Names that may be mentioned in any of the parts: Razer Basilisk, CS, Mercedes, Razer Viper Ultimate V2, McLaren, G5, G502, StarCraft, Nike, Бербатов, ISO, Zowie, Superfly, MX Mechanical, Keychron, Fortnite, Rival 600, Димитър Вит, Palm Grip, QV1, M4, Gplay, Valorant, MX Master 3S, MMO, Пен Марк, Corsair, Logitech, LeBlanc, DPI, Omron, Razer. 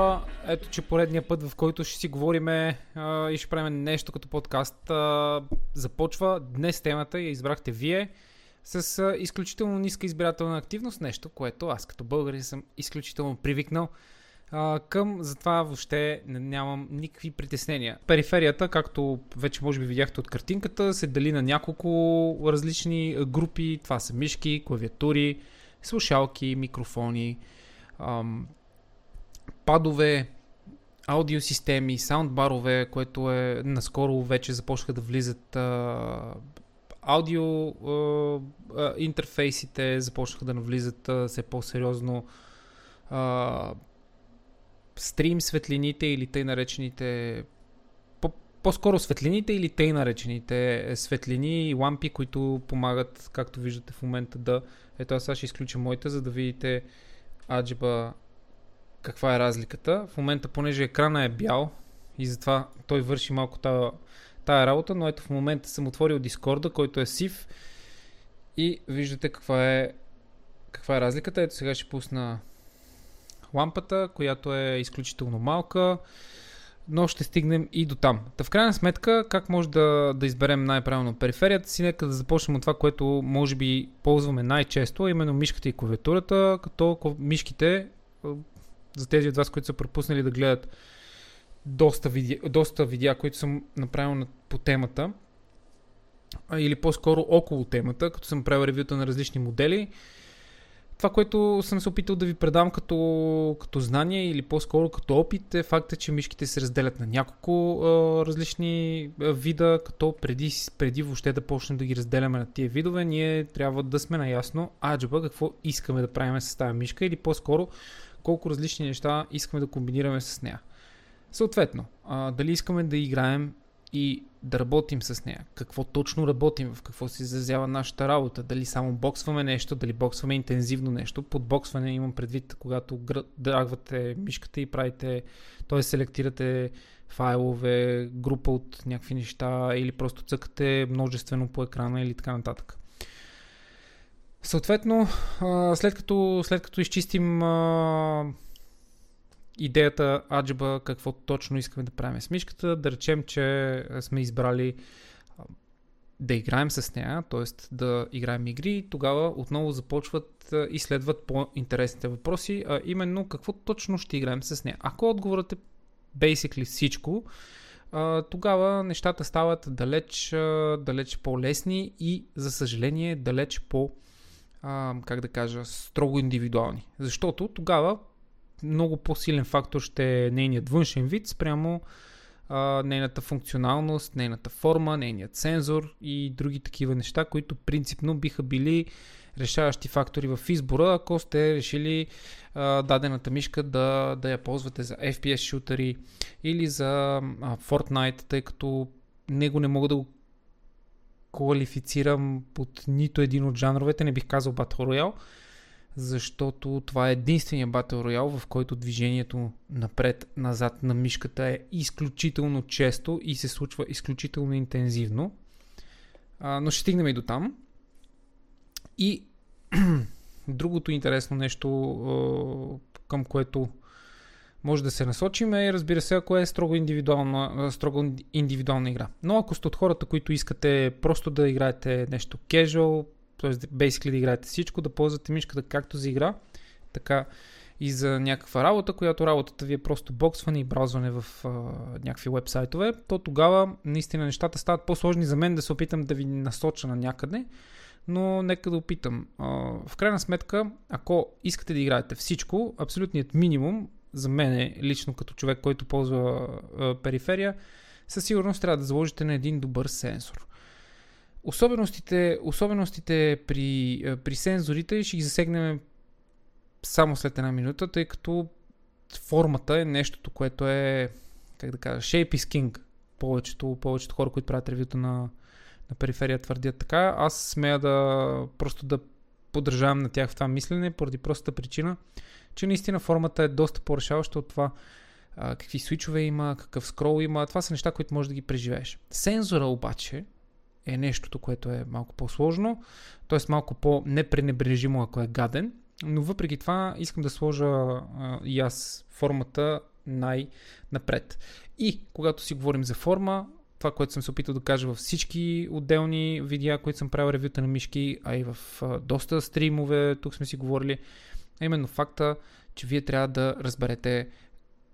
хора, ето че поредния път, в който ще си говориме и ще правим нещо като подкаст, започва. Днес темата я избрахте вие с изключително ниска избирателна активност, нещо, което аз като българин съм изключително привикнал към, затова въобще нямам никакви притеснения. Периферията, както вече може би видяхте от картинката, се дели на няколко различни групи. Това са мишки, клавиатури, слушалки, микрофони, падове, аудиосистеми, саундбарове, което е наскоро вече започнаха да влизат аудио интерфейсите, започнаха да навлизат все по-сериозно стрим светлините или тъй наречените, по-скоро светлините или тъй наречените светлини и лампи, които помагат, както виждате в момента, да... Ето аз сега ще изключа моите, за да видите аджеба каква е разликата. В момента, понеже екрана е бял и затова той върши малко тая работа, но ето в момента съм отворил Дискорда, който е сив и виждате каква е разликата. Ето сега ще пусна лампата, която е изключително малка, но ще стигнем и до там. Та в крайна сметка, как може да изберем най-правилно периферията си? Нека да започнем от това, което може би ползваме най-често, именно мишката и клавиатурата, като мишките, за тези от вас, които са пропуснали да гледат доста видеа, които съм направил по темата, или по-скоро около темата, като съм правил ревюта на различни модели. Това, което съм се опитал да ви предам като знание или по-скоро като опит, е факта, че мишките се разделят на няколко различни вида, като преди въобще да почнем да ги разделяме на тия видове, ние трябва да сме наясно аджеба какво искаме да правим с тази мишка или по-скоро колко различни неща искаме да комбинираме с нея. Съответно, дали искаме да играем и да работим с нея, какво точно работим, в какво се изразява нашата работа, дали само боксваме нещо, дали боксваме интензивно нещо. Под боксване имам предвид, когато драгвате мишката и правите, т.е. селектирате файлове, група от някакви неща или просто цъкате множествено по екрана или така нататък. Съответно, след като изчистим идеята аджеба, какво точно искаме да правим с мишката, да речем, че сме избрали да играем с нея, т.е. да играем игри, тогава отново започват и следват по-интересните въпроси, а именно какво точно ще играем с нея. Ако отговорът е basically всичко, тогава нещата стават далеч по-лесни и, за съжаление, далеч по, строго индивидуални. Защото тогава много по-силен фактор ще е нейният външен вид спрямо нейната функционалност, нейната форма, нейният сензор и други такива неща, които принципно биха били решаващи фактори в избора, ако сте решили дадената мишка да я ползвате за FPS шутери или за Fortnite, тъй като него не мога да го квалифицирам под нито един от жанровете, не бих казал Battle Royale, защото това е единствения Battle Royale, в който движението напред-назад на мишката е изключително често и се случва изключително интензивно. Но ще стигнем и до там. И другото интересно нещо, към което може да се насочим, е, разбира се, ако е строго индивидуална игра. Но ако сте от хората, които искате просто да играете нещо casual, т.е. basically да играете всичко, да ползвате мишката както за игра, така и за някаква работа, която работата ви е просто боксване и браузване в някакви вебсайтове, то тогава наистина нещата стават по-сложни за мен да се опитам да ви насоча на някъде, но нека да опитам. В крайна сметка, ако искате да играете всичко, абсолютният минимум, за мен лично като човек, който ползва периферия, със сигурност трябва да заложите на един добър сензор. Особеностите при сензорите ще ги засегнем само след една минута, тъй като формата е нещото, което е, shape is king. Повечето хора, които правят ревюто на периферия, твърдят така. Аз смея да поддържавам на тях в това мислене, поради простата причина, че наистина формата е доста по-решаваща от това какви свичове има, какъв скрол има. Това са неща, които можеш да ги преживееш. Сензора обаче е нещото, което е малко по-сложно, т.е. малко по-непренебрежимо, ако е гаден, но въпреки това искам да сложа и аз формата най-напред. И когато си говорим за форма, това, което съм се опитал да кажа във всички отделни видеа, които съм правил ревюта на мишки, а и в доста стримове, тук сме си говорили, а именно факта, че вие трябва да разберете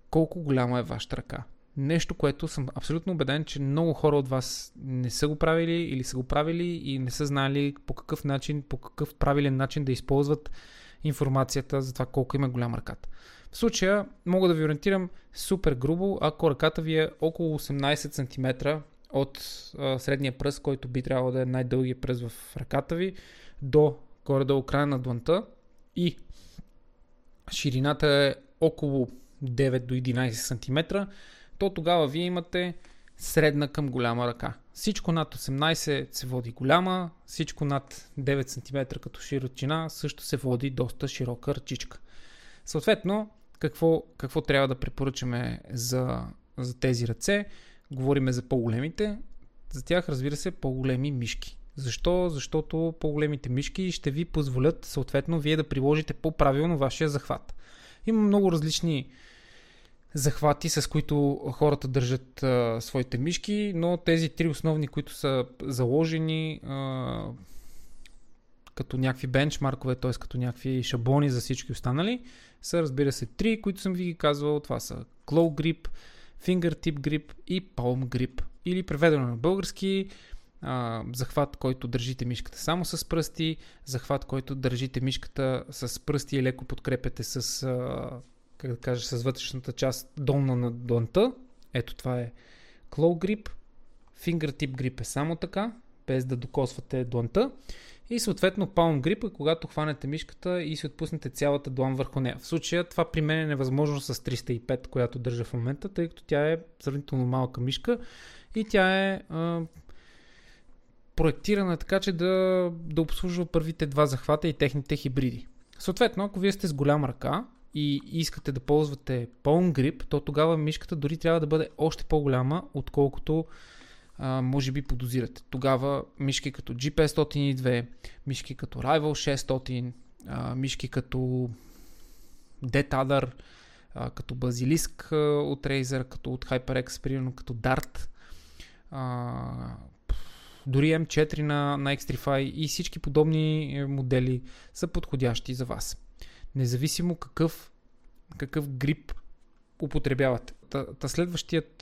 колко голяма е вашата ръка. Нещо, което съм абсолютно убеден, че много хора от вас не са го правили или са го правили и не са знали по какъв начин, по какъв правилен начин да използват информацията за това колко има голяма ръката. В случая мога да ви ориентирам супер грубо, ако ръката ви е около 18 см от средния пръст, който би трябвало да е най-дългия пръст в ръката ви, до горе-долу края на дланта, и ширината е около 9 до 11 см, то тогава вие имате средна към голяма ръка. Всичко над 18 се води голяма, всичко над 9 см като широчина също се води доста широка ръчичка. Съответно, какво трябва да препоръчаме за тези ръце? Говориме за по-големите. За тях, разбира се, по-големи мишки. Защо? Защото по-големите мишки ще ви позволят съответно вие да приложите по-правилно вашия захват. Има много различни захвати, с които хората държат своите мишки, но тези три основни, които са заложени като някакви бенчмаркове, т.е. като някакви шаблони за всички останали, са, разбира се, три, които съм ви ги казвал. Това са Claw Grip, Fingertip Grip и Palm Grip. Или преведено на български, захват, който държите мишката само с пръсти, захват, който държите мишката с пръсти и леко подкрепяте с с вътрешната част долна на дланта. Ето това е Claw Grip. Fingertip Grip е само така, без да докосвате дланта. И съответно Palm Grip е когато хванете мишката и си отпуснете цялата длан върху нея. В случая това при мен е невъзможно с 305, която държа в момента, тъй като тя е сравнително малка мишка и тя е проектирана така, че да обслужва първите два захвата и техните хибриди. Съответно, ако вие сте с голяма ръка и искате да ползвате Palm Grip, то тогава мишката дори трябва да бъде още по-голяма, отколкото може би подозирате. Тогава мишки като G502, мишки като Rival 600, мишки като DeathAdder, като Basilisk от Razer, като от HyperX, примерно като Dart, дори M4 на X3FY и всички подобни модели са подходящи за вас. Независимо какъв грип употребявате. Следващият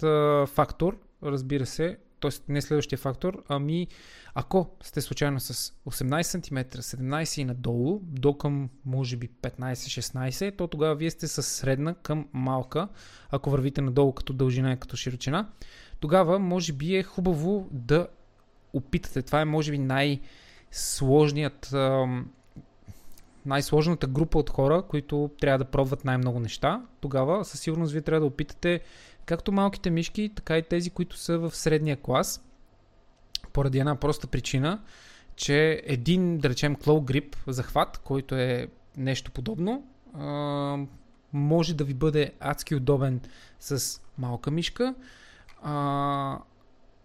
фактор, разбира се, т.е. не следващия фактор, ами ако сте случайно с 18 см, 17 и надолу, до към може би 15-16, то тогава вие сте с средна към малка, ако вървите надолу като дължина и като широчина, тогава може би е хубаво да опитате. Това е може би най-сложната група от хора, които трябва да пробват най-много неща. Тогава със сигурност вие трябва да опитате както малките мишки, така и тези, които са в средния клас, поради една проста причина, че един, да речем, Claw Grip захват, който е нещо подобно, може да ви бъде адски удобен с малка мишка, а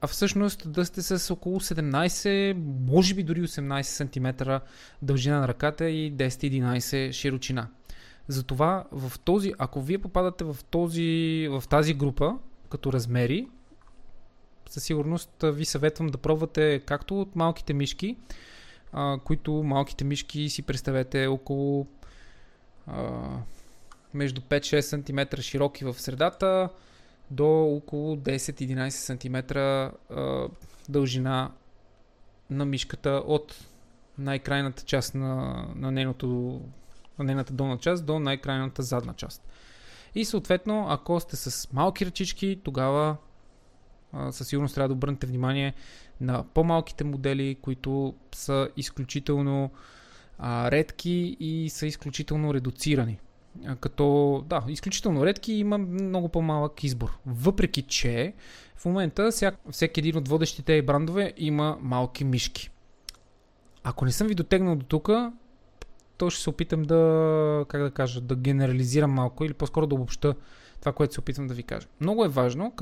всъщност да сте с около 17, може би дори 18 см дължина на ръката и 10-11 широчина. Затова ако вие попадате в тази група като размери, със сигурност ви съветвам да пробвате както от малките мишки, които малките мишки си представете около между 5-6 см широки в средата, до около 10-11 см дължина на мишката от най-крайната част на нейната долна част до най-крайната задна част. И съответно, ако сте с малки ръчички, тогава със сигурност трябва да обърнете внимание на по-малките модели, които са изключително редки и са изключително редуцирани. Изключително редки, има много по-малък избор. Въпреки че в момента всеки един от водещите и брандове има малки мишки. Ако не съм ви дотегнал до тук, то ще се опитам да генерализирам малко или по-скоро да обобща това, което се опитвам да ви кажа. Много е важно,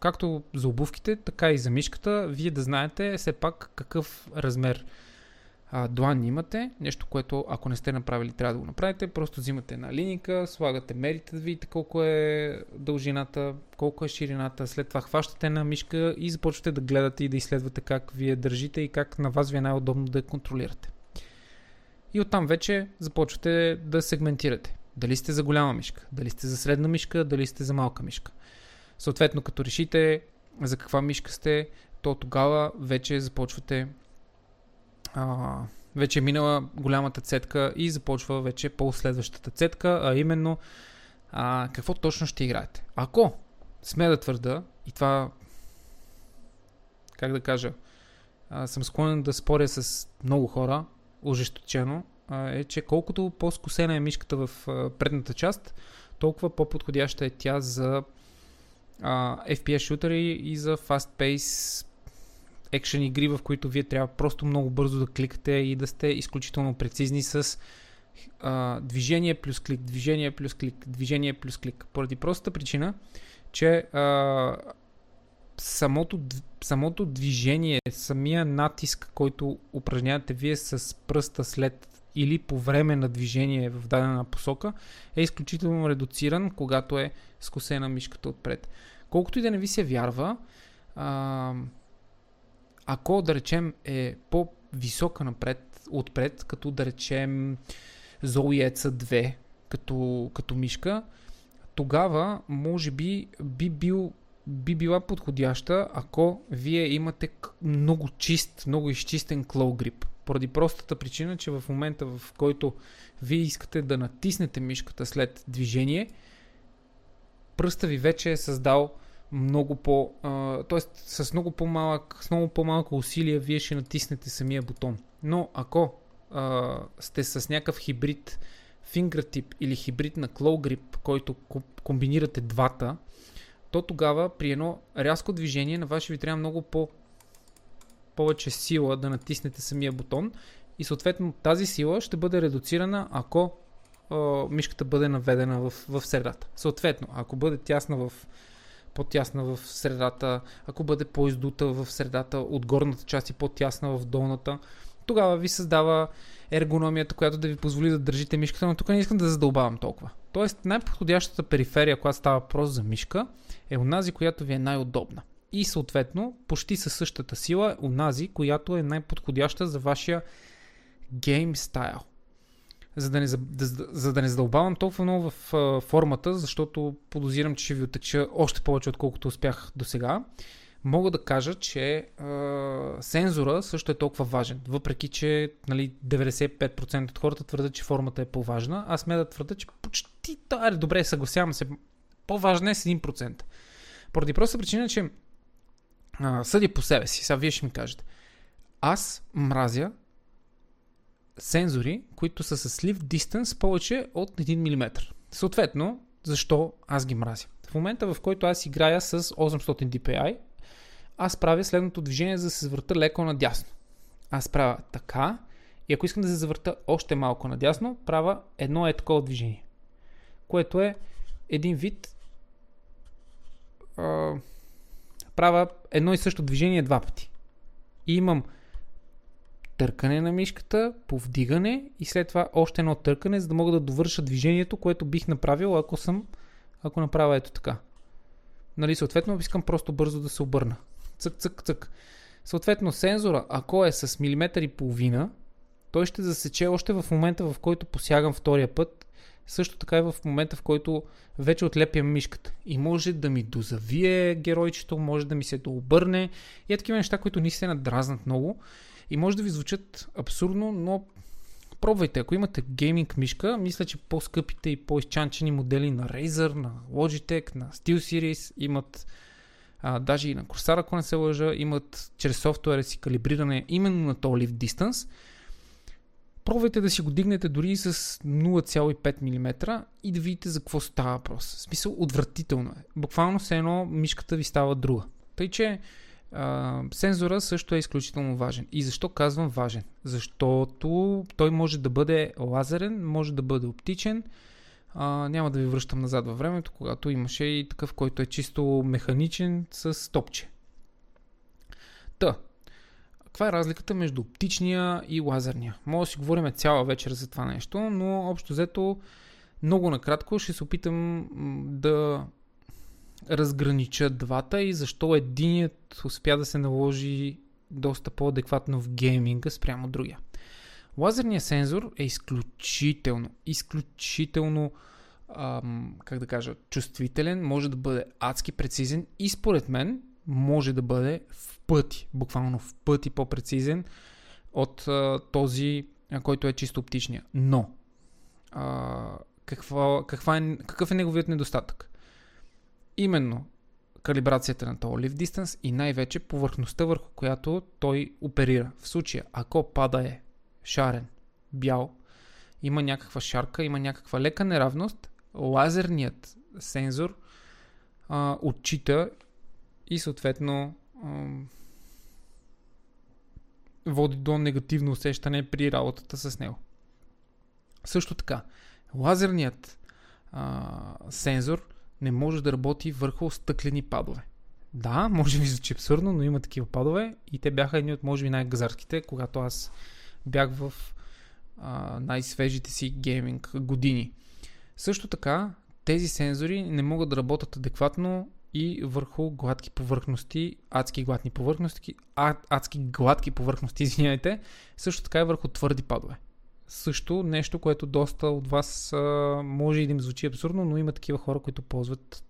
както за обувките, така и за мишката, вие да знаете все пак какъв размер длан имате, нещо, което ако не сте направили, трябва да го направите. Просто взимате една линейка, слагате мерите, да видите колко е дължината, колко е ширината, след това хващате една мишка и започвате да гледате и да изследвате как вие държите и как на вас ви е най-удобно да я контролирате. И оттам вече започвате да сегментирате. Дали сте за голяма мишка, дали сте за средна мишка, дали сте за малка мишка. Съответно, като решите за каква мишка сте, то тогава вече започвате, вече е минала голямата цетка и започва вече по-следващата цетка, а именно какво точно ще играете. Ако смея да твърда, и това, как да кажа, съм склонен да споря с много хора, ожесточено, е, че колкото по-скосена е мишката в предната част, толкова по-подходяща е тя за FPS шутери и за fast-paced екшен игри, в които вие трябва просто много бързо да кликате и да сте изключително прецизни с движение плюс клик, движение плюс клик, движение плюс клик. Поради простата причина, че самото движение, самия натиск, който упражнявате вие с пръста след или по време на движение в дадена посока, е изключително редуциран, когато е скосена мишката отпред. Колкото и да не ви се вярва, ако да речем е по-висока напред, отпред, като да речем Zowie EC2 като мишка, тогава може би би била подходяща, ако вие имате много чист, много изчистен claw grip. Поради простата причина, че в момента, в който вие искате да натиснете мишката след движение, пръста ви вече е създал много по... с много по-малко усилие вие ще натиснете самия бутон. Но ако сте с някакъв хибрид фингъртип или хибрид на claw grip, който комбинирате двата, то тогава при едно рязко движение на ваше ви трябва много повече сила да натиснете самия бутон и съответно тази сила ще бъде редуцирана, ако мишката бъде наведена в средата. Съответно, ако бъде по-тясна в средата, ако бъде по-издута в средата, от горната част и по-тясна в долната, тогава ви създава ергономията, която да ви позволи да държите мишката, но тук не искам да задълбавам толкова. Тоест най-подходящата периферия, която става въпрос за мишка, е онази, която ви е най-удобна. И съответно, почти със същата сила е онази, която е най-подходяща за вашия гейм стайл. За да не задълбавам толкова много в формата, защото подозирам, че ще ви отекча още повече, отколкото успях до сега, мога да кажа, че сензора също е толкова важен. Въпреки, че 95% от хората твърдят, че формата е по-важна, аз смея да твърда, че почти... добре, съгласявам се, по-важна е с 1%. Поради проста причина, че съдя по себе си, сега вие ще ми кажете. Аз мразя сензори, които са с lift distance повече от 1 мм. Съответно, защо аз ги мразя? В момента, в който аз играя с 800 DPI, аз правя следното движение, за да се завърта леко надясно. Аз правя така и ако искам да се завърта още малко надясно, правя едно такова движение, което е един вид... правя едно и също движение два пъти. И имам търкане на мишката, повдигане и след това още едно търкане, за да мога да довърша движението, което бих направил, ако направя ето така. Нали, съответно, искам просто бързо да се обърна. Цък, цък, цък. Съответно, сензора, ако е с 1,5 мм, той ще засече още в момента, в който посягам втория път, също така и в момента, в който вече отлепям мишката. И може да ми дозавие геройчето, може да ми се дообърне и такива неща, които ни се надразнат много и може да ви звучат абсурдно, но пробвайте. Ако имате гейминг мишка, мисля, че по-скъпите и по-изчанчени модели на Razer, на Logitech, на SteelSeries имат, даже и на Corsair, ако не се лъжа, имат чрез софтуера си калибриране именно на този lift distance. Пробвайте да си го дигнете дори с 0,5 мм и да видите за какво става въпрос. В смисъл, отвратително е. Буквално все едно мишката ви става друга. Тъй, че сензора също е изключително важен. И защо казвам важен? Защото той може да бъде лазерен, може да бъде оптичен. Няма да ви връщам назад във времето, когато имаше и такъв, който е чисто механичен с топче. Та, Каква е разликата между оптичния и лазерния? Мога да си говорим цяла вечер за това нещо, но общо взето много накратко ще се опитам да разгранича двата и защо единият успя да се наложи доста по-адекватно в гейминга спрямо другия. Лазерният сензор е изключително чувствителен, може да бъде адски прецизен и според мен може да бъде в пъти, буквално в пъти по-прецизен от този, който е чисто оптичния. Но какъв е неговият недостатък? Именно калибрацията на този lift distance и най-вече повърхността, върху която той оперира. В случая, ако пада е шарен, бял, има някаква шарка, има някаква лека неравност, лазерният сензор отчита и съответно води до негативно усещане при работата с него. Също така, лазерният сензор не може да работи върху стъклени падове. Да, може би звучи абсурдно, но има такива падове и те бяха едни от може би най-газарските, когато аз бях в най-свежите си гейминг години. Също така, тези сензори не могат да работят адекватно и върху гладки повърхности, адски гладки повърхности, също така и върху твърди падове. Също нещо, което доста от вас може и да им звучи абсурдно, но има такива хора, които ползват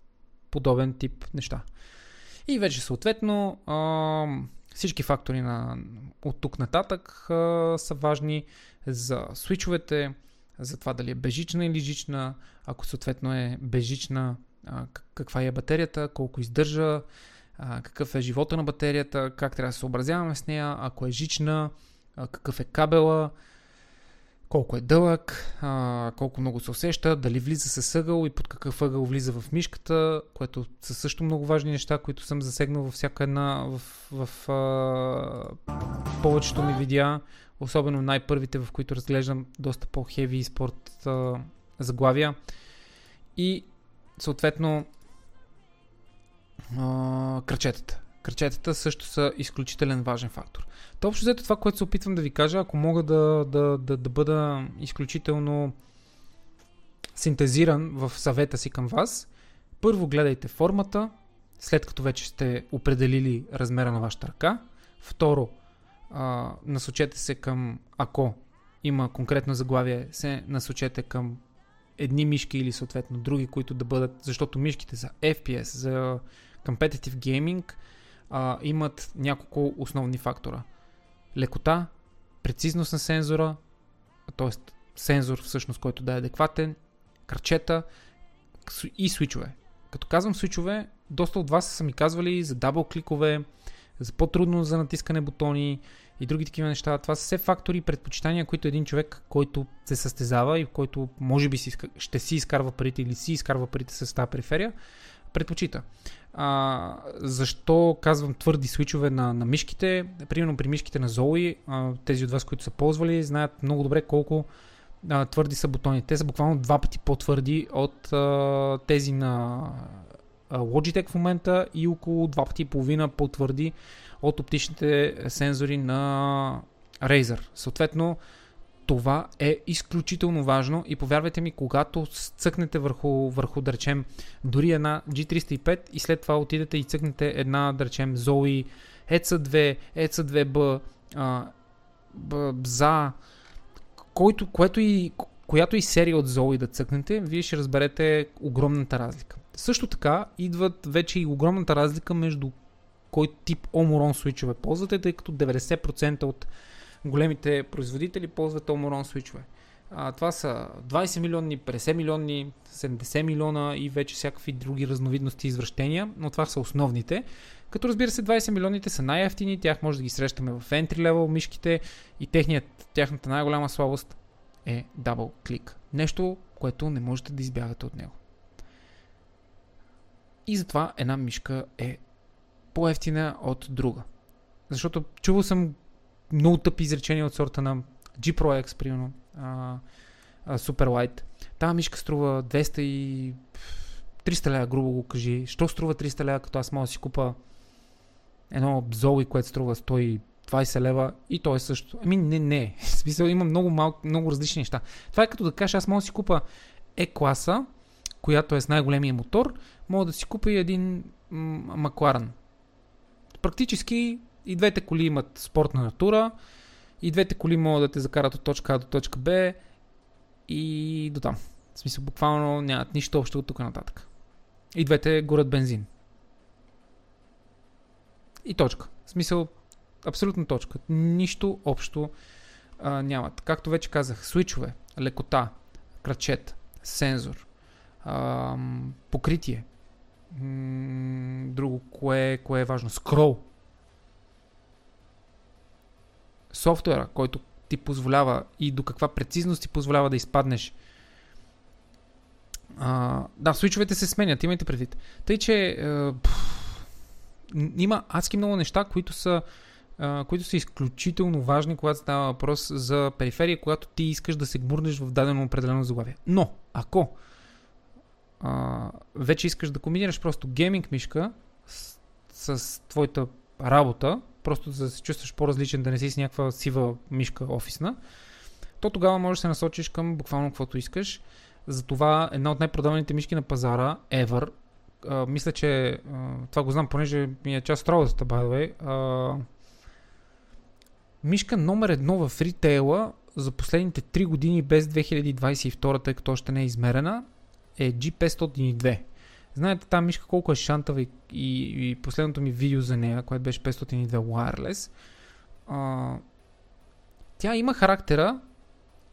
подобен тип неща. И вече съответно всички фактори от тук нататък са важни за свичовете, за това дали е бежична или жична, ако съответно е бежична, каква е батерията, колко издържа, какъв е живота на батерията, как трябва да се съобразяваме с нея, ако е жична, какъв е кабела, колко е дълъг, колко много се усеща, дали влиза с ъгъл и под какъв ъгъл влиза в мишката, което са също много важни неща, които съм засегнал във всяка една повечето ми видеа, особено най-първите, в които разглеждам доста по-хеви спорт заглавия. И съответно крачетата. Крачетата също са изключителен важен фактор. То общо взето това, което се опитвам да ви кажа, ако мога да бъда изключително синтезиран в съвета си към вас, първо гледайте формата, след като вече сте определили размера на вашата ръка. Второ, насочете се към, ако има конкретно заглавие, се насочете към едни мишки или съответно други, които да бъдат, защото мишките за FPS, за Competitive Gaming имат няколко основни фактора. Лекота, прецизност на сензора, т.е. сензор всъщност, който да е адекватен, крачета и свичове. Като казвам свичове, доста от вас са ми казвали за дабл кликове, за по-трудно за натискане бутони и други такива неща. Това са все фактори и предпочитания, които един човек, който се състезава и който може би ще си изкарва парите или си изкарва парите с тази периферия, предпочита. Защо казвам твърди свичове на мишките? Примерно при мишките на Zowie, тези от вас, които са ползвали, знаят много добре колко твърди са бутоните. Те са буквално два пъти по-твърди от тези на Logitech в момента и около 2,5 пъти по-твърди от оптичните сензори на Razer. Съответно, това е изключително важно и повярвайте ми, когато цъкнете върху да речем, дори една G305 и след това отидете и цъкнете една, да речем, Zowie EC2, EC2B, за която и серия от Zowie да цъкнете, вие ще разберете огромната разлика. Също така идват вече и огромната разлика между кой тип Omron свичове ползвате, тъй като 90% от големите производители ползват Omron свичове. Това са 20 милионни, 50 милионни, 70 милиона и вече всякакви други разновидности и извращения, но това са основните. Като разбира се, 20 милионните са най-евтини, тях може да ги срещаме в entry level мишките и тяхната най-голяма слабост е дабл клик. Нещо, което не можете да избягате от него. И затова една мишка е по-евтина от друга. Защото чувал съм много тъпи изречения от сорта на G Pro X, примерно, Superlight. Тая мишка струва 200 и 300 лева, грубо го кажи. Що струва 300 лева, като аз мога да си купа едно Zowie, което струва 120 20 лева и то е също. Ами не. В смисъл има много различни неща. Това е като да кажа, аз мога да си купа E-класа, която е с най-големия мотор, мога да си купя и един McLaren. Практически и двете коли имат спортна натура, и двете коли могат да те закарат от точка А до точка Б и до там. В смисъл буквално нямат нищо общо от тук нататък. И двете горят бензин. И точка. В смисъл абсолютно точка. Нищо общо нямат. Както вече казах, свичове, лекота, крачет, сензор, покритие, друго, кое е важно, скрол. Софтуера, който ти позволява и до каква прецизност ти позволява да изпаднеш. Да, свичовете се сменят, имайте предвид. Тъй, че има адски много неща, които са изключително важни, когато става въпрос за периферия, когато ти искаш да се гмурнеш в дадено определено заглавие. Но, ако вече искаш да комбинираш просто гейминг мишка с твоята работа, просто за да се чувстваш по-различен, да не си с някаква сива мишка офисна, то тогава можеш да се насочиш към буквално каквото искаш. Затова една от най-продаваните мишки на пазара, ever, мисля, че това го знам, понеже ми е част от работата, by the way, мишка номер 1 в ритейла за последните 3 години без 2022, тъй като още не е измерена, е G502. Знаете тази мишка колко е шантава и последното ми видео за нея, което беше 502 wireless. Тя има характера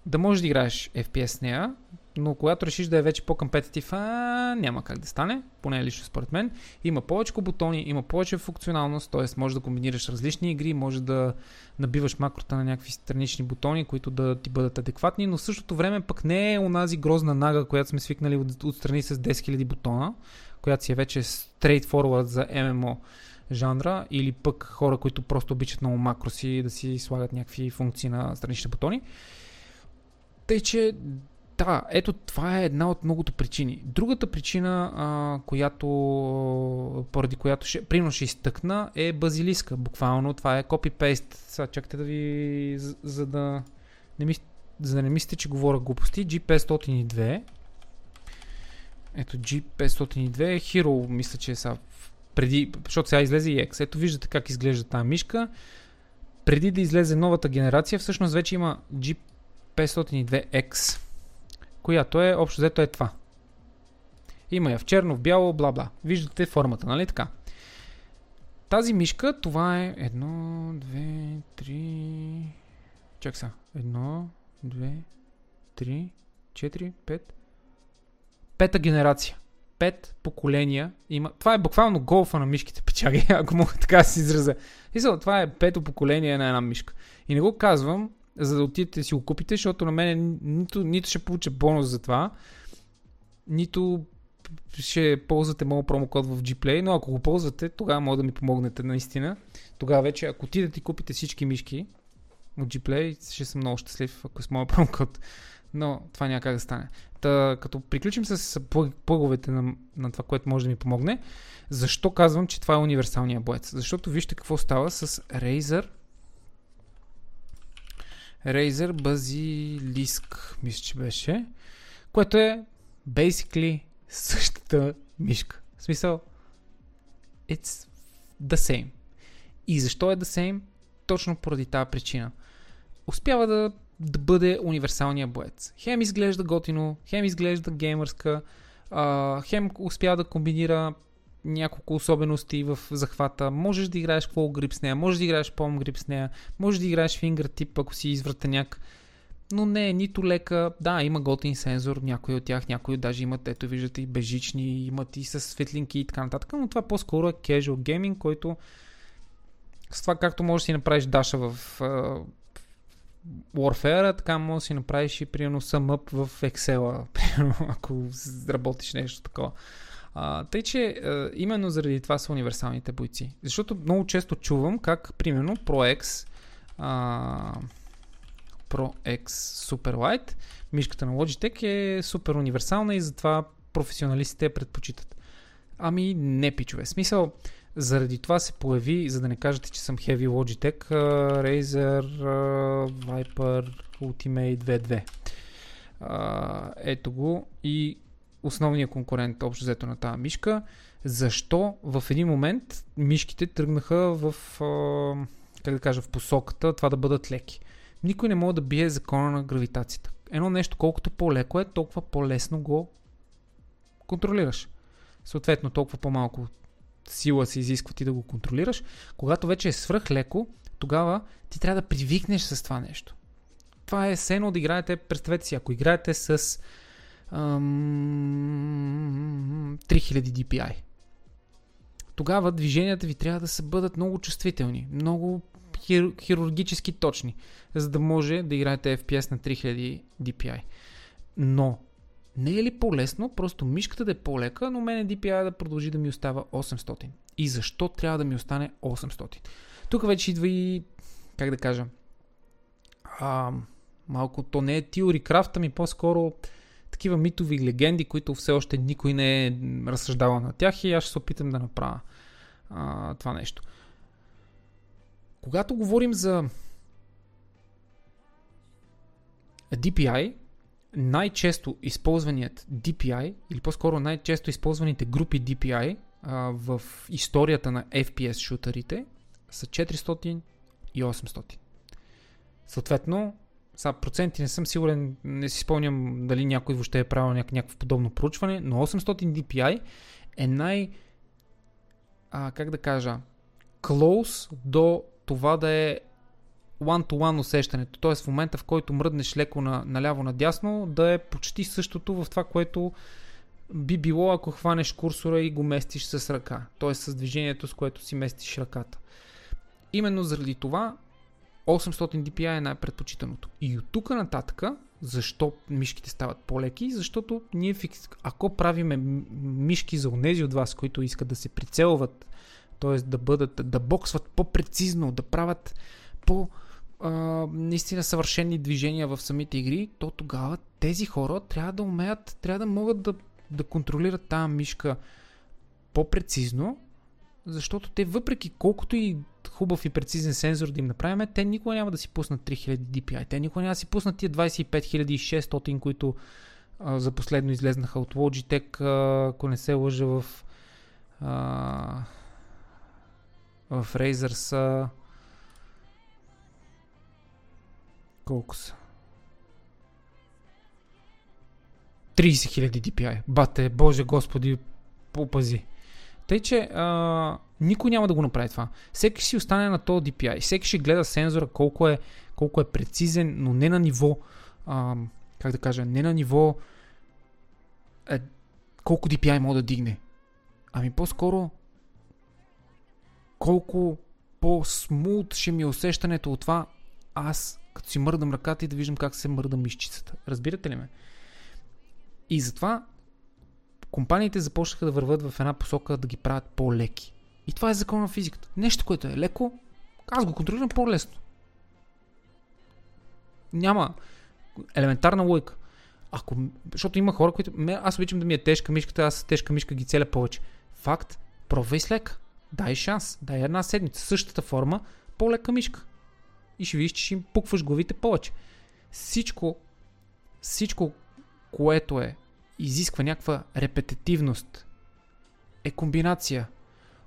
да можеш да играеш FPS с нея, но когато решиш да е вече по-компетитив, няма как да стане, поне лично според мен. Има повече бутони, има повече функционалност, т.е. можеш да комбинираш различни игри, можеш да набиваш макрота на някакви странични бутони, които да ти бъдат адекватни, но в същото време пък не е онази грозна нага, която сме свикнали отстрани с 10 000 бутона, която си е вече straightforward за MMO жанра, или пък хора, които просто обичат много макроси да си слагат някакви функции на странични бутони. Тъй, че да, ето това е една от многото причини. Другата причина, поради която ще изтъкна, е базилиска. Буквално това е copy-paste. Сега чакайте да ви, за да не мислите, че говоря глупости. G502. Ето G502 Hero, мисля, че е сега преди, защото сега излезе и X. Ето виждате как изглежда тази мишка. Преди да излезе новата генерация, всъщност вече има G502X, която е, общо взето е това. Има я в черно, в бяло, бла-бла. Виждате формата, нали така? Тази мишка, това е 1, 2, 3, 4, 5. Пета генерация. 5 поколения има. Това е буквално голфа на мишките, печаги, ако мога така да се изразя. Това е пето поколение на една мишка. И не го казвам, за да отидете си го купите, защото на мен нито ще получа бонус за това, нито ще ползвате моят промокод в Gplay, но ако го ползвате, тогава може да ми помогнете наистина. Тогава вече, ако отидете и купите всички мишки от Gplay, ще съм много щастлив, ако с моят промокод, но това няма как да стане. Та, като приключим с плъговете на това, което може да ми помогне, защо казвам, че това е универсалният боец? Защото вижте какво става с Razer Basilisk, мисля, че беше, което е basically същата мишка. В смисъл, it's the same. И защо е the same? Точно поради тази причина. Успява да бъде универсалния боец. Хем изглежда готино, хем изглежда геймърска, хем успява да комбинира няколко особености в захвата. Можеш да играеш клоу грип с нея, можеш да играеш пом грип с нея, можеш да играеш фингър тип, ако си извратеняк, но не е нито лека. Да, има готин сензор, някои от тях, някои даже имат, ето виждате, и бежични, имат и с светлинки и така нататък, но това по-скоро е casual gaming, който с това както можеш да си направиш даша в Warfare, така можеш да си направиш и примерно съмъп в Excel, ако работиш нещо такова. Тъй, че именно заради това са универсалните бойци. Защото много често чувам как, примерно, Pro X Superlight, мишката на Logitech е супер универсална и затова професионалистите я предпочитат. Ами не, пичове. Смисъл, Заради това се появи, за да не кажете, че съм Heavy Logitech, Razer Viper Ultimate V2. Ето го и основният конкурент общо взето на тази мишка. Защо в един момент мишките тръгнаха в, как да кажа, в посоката това да бъдат леки? Никой не може да бие закона на гравитацията. Едно нещо, колкото по-леко е, толкова по-лесно го контролираш. Съответно, толкова по-малко сила се изисква ти да го контролираш. Когато вече е свръхлеко, тогава ти трябва да привикнеш с това нещо. Това е сено да играете, представете си, ако играете с 3000 DPI. Тогава движенията ви трябва да се бъдат много чувствителни, много хирургически точни, за да може да играете FPS на 3000 DPI. Но не е ли по-лесно просто мишката да е по-лека, но мене DPI да продължи да ми остава 800? И защо трябва да ми остане 800? Тук вече идва и, как да кажа, малко то не е теори крафта ми, по-скоро такива митови легенди, които все още никой не е разсъждавал на тях, и аз ще се опитам да направя това нещо. Когато говорим за DPI, най-често използваният DPI, или по-скоро най-често използваните групи DPI в историята на FPS шутерите са 400 и 800. Съответно, са проценти не съм сигурен, не си спомням дали някой въобще е правил някакво подобно проучване, но 800 DPI е най, как да кажа, close до това да е one-to-one усещането. Т.е. в момента, в който мръднеш леко наляво-надясно, да е почти същото в това, което би било, ако хванеш курсора и го местиш с ръка. Т.е. с движението, с което си местиш ръката. Именно заради това 800 DPI е най-предпочитаното. И от тук нататък, защо мишките стават по-леки? Защото ние ако правиме мишки за онези от вас, които искат да се прицелват, т.е. да боксват по-прецизно, да правят наистина съвършени движения в самите игри, то тогава тези хора трябва да умеят, трябва да могат да контролират тази мишка по-прецизно, защото те, въпреки колкото и хубав и прецизен сензор да им направим, те никога няма да си пуснат 3000 DPI, те никога няма да си пуснат тия 25600, които за последно излезнаха от Logitech, ако не се лъжа в Razer са... Колко са? 30 000 DPI. Бате, Боже Господи, опази. Тъй, че никой няма да го направи това. Всеки ще си остане на този DPI. Всеки ще гледа сензора колко е прецизен, но не на ниво, как да кажа, не на ниво колко DPI може да дигне. Ами по-скоро колко по-смут ще ми е усещането от това аз като си мърдам ръката и да виждам как се мърда мишчицата. Разбирате ли ме? И затова компаниите започнаха да върват в една посока да ги правят по-леки. И това е закон на физиката. Нещо, което е леко, аз го контролирам по-лесно. Няма елементарна логика. Защото има хора, които... Аз обичам да ми е тежка мишката, аз с тежка мишка ги целя повече. Факт, пробвай с лека. Дай шанс, дай една седмица. Същата форма, по-лека мишка. И ще видиш, че ще им пукваш главите повече. Всичко, което изисква някаква репетитивност, е комбинация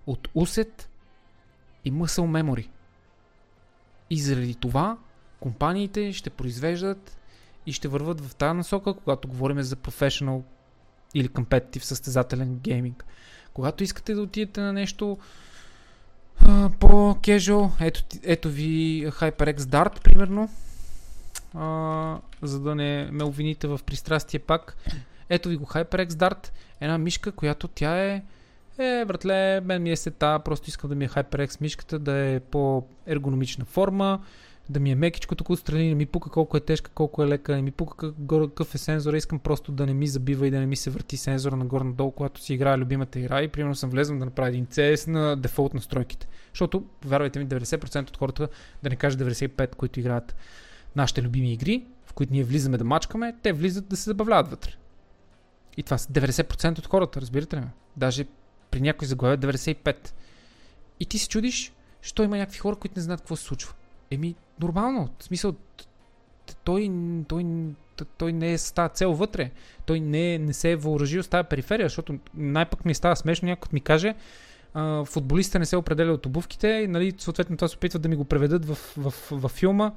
от усет и мъсъл мемори. И заради това компаниите ще произвеждат и ще върват в тази насока, когато говорим за професионал или компетитив състезателен гейминг. Когато искате да отидете на нещо по-кежуал, ето ви HyperX Dart, примерно, за да не ме обвините в пристрастие пак. Ето ви го HyperX Dart, една мишка, която тя е... братле, мен ми е сета, просто искам да ми е HyperX мишката, да е по-ергономична форма, да ми е мекичко тук отстрани, не ми пука колко е тежка, колко е лека, не ми пука какъв е сензора, искам просто да не ми забива и да не ми се върти сензора нагоре-надолу, когато си играя любимата игра и примерно съм влезнал да направя един CS на дефолт настройките. Защото, вярвайте ми, 90% от хората, да не кажа 95%, които играят нашите любими игри, в които ние влизаме да мачкаме, те влизат да се забавляват вътре. И това са 90% от хората, разбирате ли ме? Даже при някой заглавя 95%. И ти се чудиш, що има някакви хора, които не знаят какво се случва. Еми, нормално, в смисъл, той не е с тази цел вътре, той не се е въоръжил с тази периферия, защото най-пък ми става смешно, някой ми каже, футболистът не се определя от обувките и, нали, съответно това се опитват да ми го преведат в филма.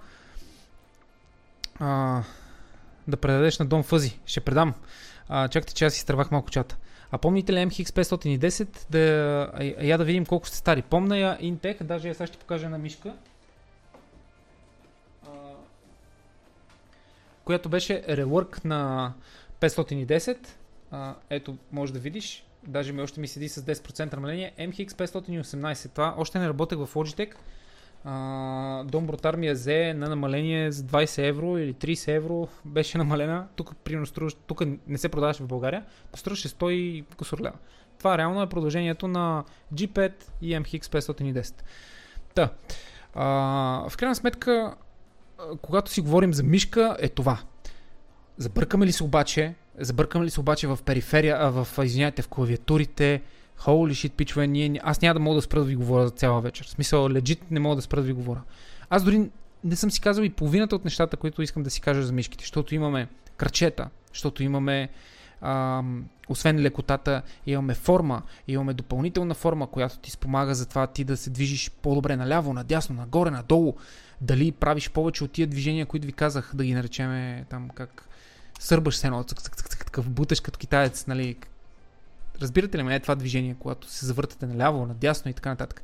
Да предадеш на Дон Фъзи, ще предам. Чакайте, че аз изтървах малко чата. А помните ли MX510, я да видим колко сте стари. Помня я Intech, даже я сега ще покажа на мишка, която беше реворк на 510. Ето, може да видиш, даже още ми седи с 10% намаление. MX518, това още не работех в Logitech. Дом Бротар ми я взе на намаление за 20 евро или 30 евро беше намалена. Тук, примерно, тук не се продаваше в България, струваше 100 и кусор лева. Това реално е продължението на G5 и MX510. Та, в крайна сметка, когато си говорим за мишка, е това. Забъркаме ли се обаче в периферия, в клавиатурите? Holy shit, пичове, аз няма да мога да спра да ви говоря за цяла вечер. В смисъл, легит не мога да спра да ви говоря. Аз дори не съм си казал и половината от нещата, които искам да си кажа за мишките, защото имаме крачета, защото имаме, освен лекотата, имаме форма, имаме допълнителна форма, която ти спомага за това ти да се движиш по-добре наляво, надясно, нагоре, надолу. Дали правиш повече от тия движения, които ви казах, да ги наречеме там как сърбаш с едно, такъв буташ като китаец, нали. Разбирате ли ме, това движение, когато се завъртате наляво, надясно и така нататък.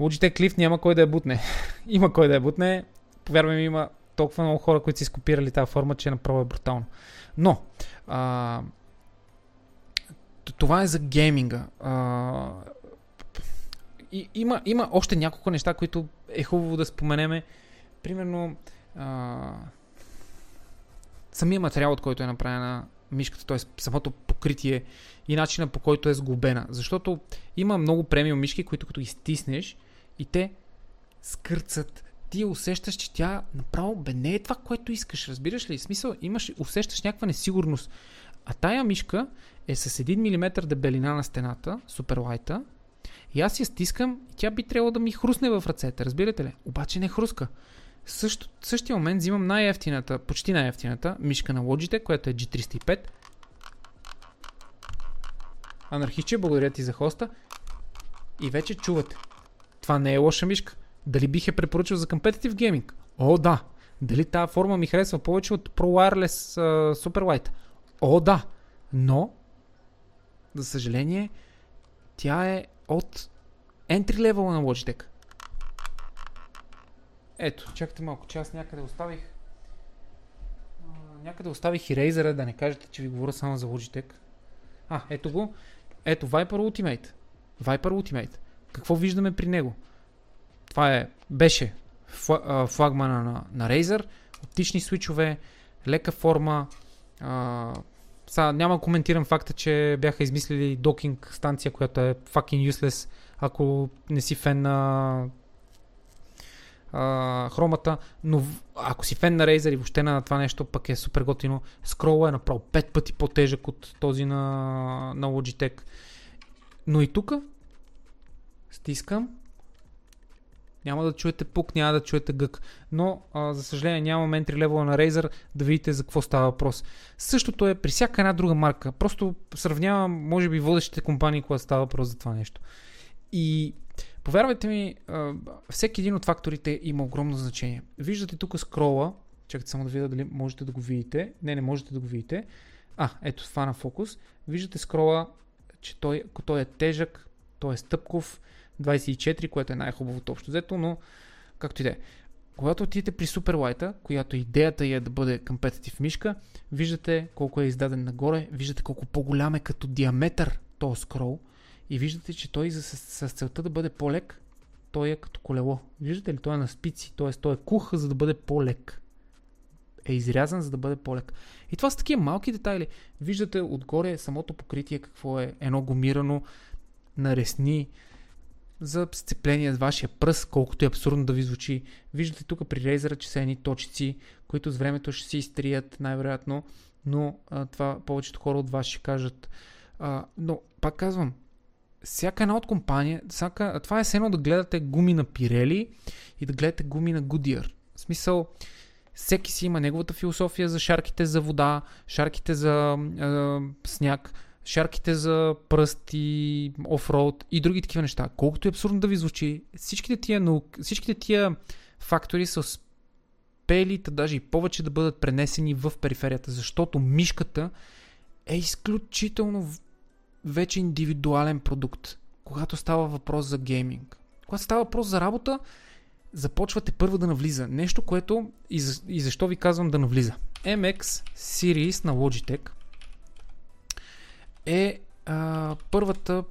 Logitech Clift няма кой да я бутне. Има кой да я бутне. Повярвам, има толкова много хора, които са изкопирали тази форма, че направо е брутално. Но, това е за гейминга. Има още няколко неща, които е хубаво да споменеме. Примерно, самия материал, от който е направена мишката, т.е. самото покритие и начина, по който е сглобена. Защото има много премиум мишки, които като ги стиснеш и те скърцат. Ти усещаш, че тя направо не е това, което искаш. Разбираш ли? В смисъл, усещаш някаква несигурност. А тая мишка е с 1 мм дебелина на стената, суперлайта, и аз я стискам и тя би трябвало да ми хрусне в ръцете. Разбирате ли? Обаче не хруска. В същия момент взимам най-евтината, почти най-евтината мишка на Logitech, която е G305. Анархиче, благодаря ти за хоста. И вече чувате. Това не е лоша мишка. Дали бих я препоръчал за Competitive Gaming? О, да. Дали тази форма ми харесва повече от Pro Wireless Superlight? О, да. Но, за съжаление, тя е от entry level на Logitech. Ето, чакайте малко, че аз някъде оставих и Razer-а, да не кажете, че ви говоря само за Logitech. Ето го. Ето Viper Ultimate. Какво виждаме при него? Това беше флагмана на Razer. Оптични свичове, лека форма. Сега няма коментирам факта, че бяха измислили докинг станция, която е fucking useless, ако не си фен на хромата, но ако си фен на Razer и въобще на това нещо, пък е супер готино. Скрола е направо 5 пъти по-тежък от този на Logitech. Но и тук стискам, няма да чуете пук, няма да чуете гък, но за съжаление нямам entry level на Razer, да видите за какво става въпрос. Същото е при всяка една друга марка, просто сравнявам може би водещите компании, когато става въпрос за това нещо. И повярвайте ми, всеки един от факторите има огромно значение. Виждате тук скрола, чакайте само да видя дали можете да го видите. Не можете да го видите. Ето това на фокус. Виждате скрола, че той е тежък, той е стъпков, 24, което е най-хубавото общо взето, но както и да е. Когато отидете при Superlight-а, която идеята е да бъде компетитив мишка, виждате колко е издаден нагоре, виждате колко по-голям е като диаметър този скрол. И виждате, че той с целта да бъде по-лек, той е като колело. Виждате ли, той е на спици, т.е. той е кух, за да бъде по-лек. Е изрязан, за да бъде по-лек. И това са такива малки детайли. Виждате отгоре самото покритие, какво е едно гумирано на ресни за сцепление с вашия пръст, колкото е абсурдно да ви звучи. Виждате тук при Razer, че са едни точици, които с времето ще си изтрият най-вероятно, но това повечето хора от вас ще кажат. Но пак казвам, всяка една от компания, това е едно да гледате гуми на Pirelli и да гледате гуми на Goodyear. В смисъл, всеки си има неговата философия за шарките за вода, шарките за сняг, шарките за пръсти, офроуд и други такива неща. Колкото е абсурдно да ви звучи, всичките тия фактори са успели, даже и повече да бъдат пренесени в периферията, защото мишката е изключително вече индивидуален продукт, когато става въпрос за гейминг. Когато става въпрос за работа, започвате първо да навлиза. Нещо, което и защо ви казвам да навлиза. MX Series на Logitech е първата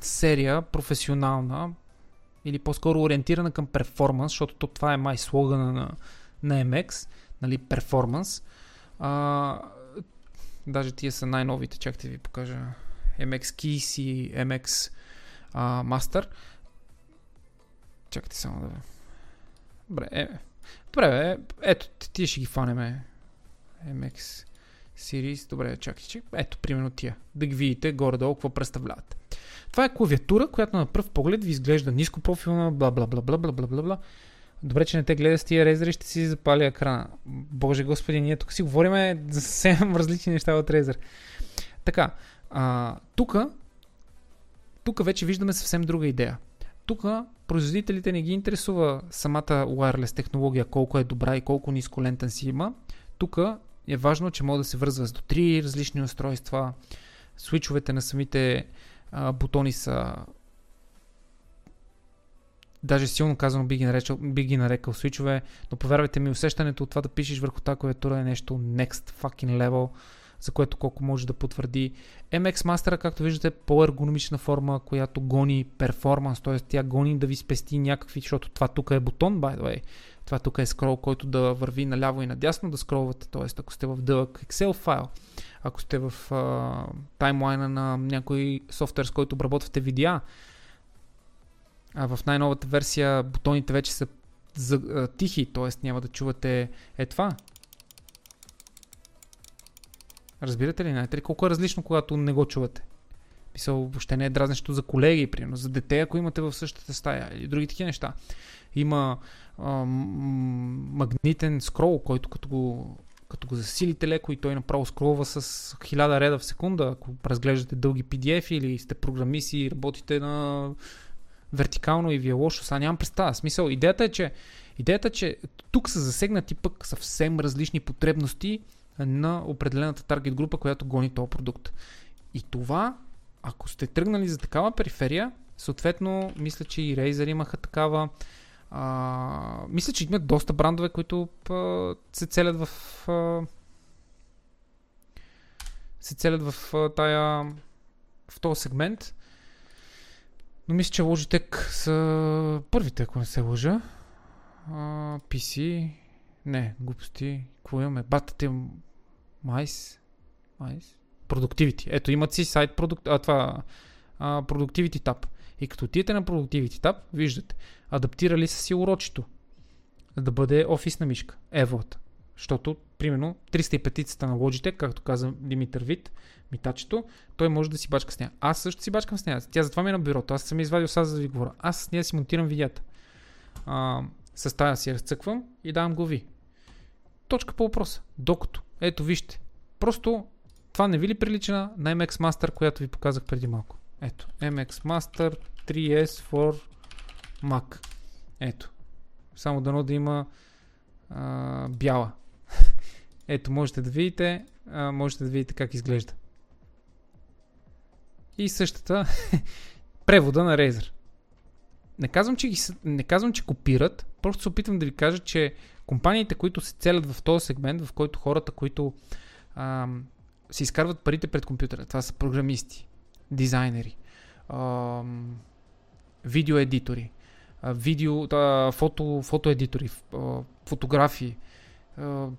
серия професионална или по-скоро ориентирана към перформанс, защото това е май слогана на MX, нали, перформанс. Даже тия са най-новите, чакайте ви покажа. MX Keys и MX Master. Чакайте само да... Добре, ето, тия ще ги фанеме. MX Series, добре, чакайте. Ето, примерно тия. Да ги видите горе-долу какво представляват. Това е клавиатура, която на пръв поглед ви изглежда ниско профилна, бла-бла-бла-бла-бла-бла-бла. Добре, че не те гледа с тия Razer и ще си запали екрана. Боже господи, ние тук си говориме за съвсем различни неща от Razer. Така, тук вече виждаме съвсем друга идея. Тук производителите не ги интересува самата wireless технология, колко е добра и колко ниско лентен си има. Тук е важно, че може да се връзва с до 3 различни устройства. Свичовете на самите бутони са... Даже силно казано би ги нарекал свичове, но повярвайте ми, усещането от това да пишеш върху тази клавиатура е нещо next fucking level, за което колко може да потвърди. MX Master, както виждате, е по-ергономична форма, която гони перформанс, т.е. тя гони да ви спести някакви, защото това тук е бутон, by the way. Това тук е скрол, който да върви наляво и надясно да скролвате, т.е. ако сте в дълъг Excel файл, ако сте в таймлайна на някой софтуер, с който обработвате видеа, в най-новата версия бутоните вече са тихи, т.е. няма да чувате това. Разбирате ли? Знаете ли колко е различно, когато не го чувате? Мисъл, въобще не е дразнещо за колеги, примерно, за дете, ако имате в същата стая или други такива неща. Има магнитен скрол, който като го засилите леко и той направо скролва с 1000 реда в секунда. Ако разглеждате дълги PDF или сте програмист и работите на... вертикално и ви е лошо, сега нямам представа. Смисъл, идеята е, че тук са засегнати пък съвсем различни потребности на определената таргет група, която гони този продукт. И това, ако сте тръгнали за такава периферия, съответно, мисля, че и Razer имаха такава. Мисля, че имат доста брандове, които се целят в този сегмент. Но мисля, че Logitech са първите, ако не се лъжа. PC... Не, глупости. Какво имаме? Батате... Майс? Productivity. Ето, имат си сайт Productivity Tab. И като отидете на Productivity Tab, виждате. Адаптирали са си урочито. Да бъде офисна мишка. Евлата. Защото, примерно, 305-цата на Logitech, както каза Димитър Вит, митачето, той може да си бачка с нея. Аз също си бачкам с нея. Тя затова ми е на бюрото. Аз съм извадил сега, за да ви говоря. Аз с нея си монтирам видеята. С тая си разцъквам и давам глави. Точка по въпроса. Докато. Ето, вижте. Просто това не ви ли прилича на MX Master, която ви показах преди малко? Ето. MX Master 3S for Mac. Ето. Само дано да има бяла. Ето, можете да видите как изглежда. И същата превода на Razer. Не казвам, че копират, просто се опитвам да ви кажа, че компаниите, които се целят в този сегмент, в който хората, които се изкарват парите пред компютъра, това са програмисти, дизайнери, видеоедитори, фотоедитори, фотографии,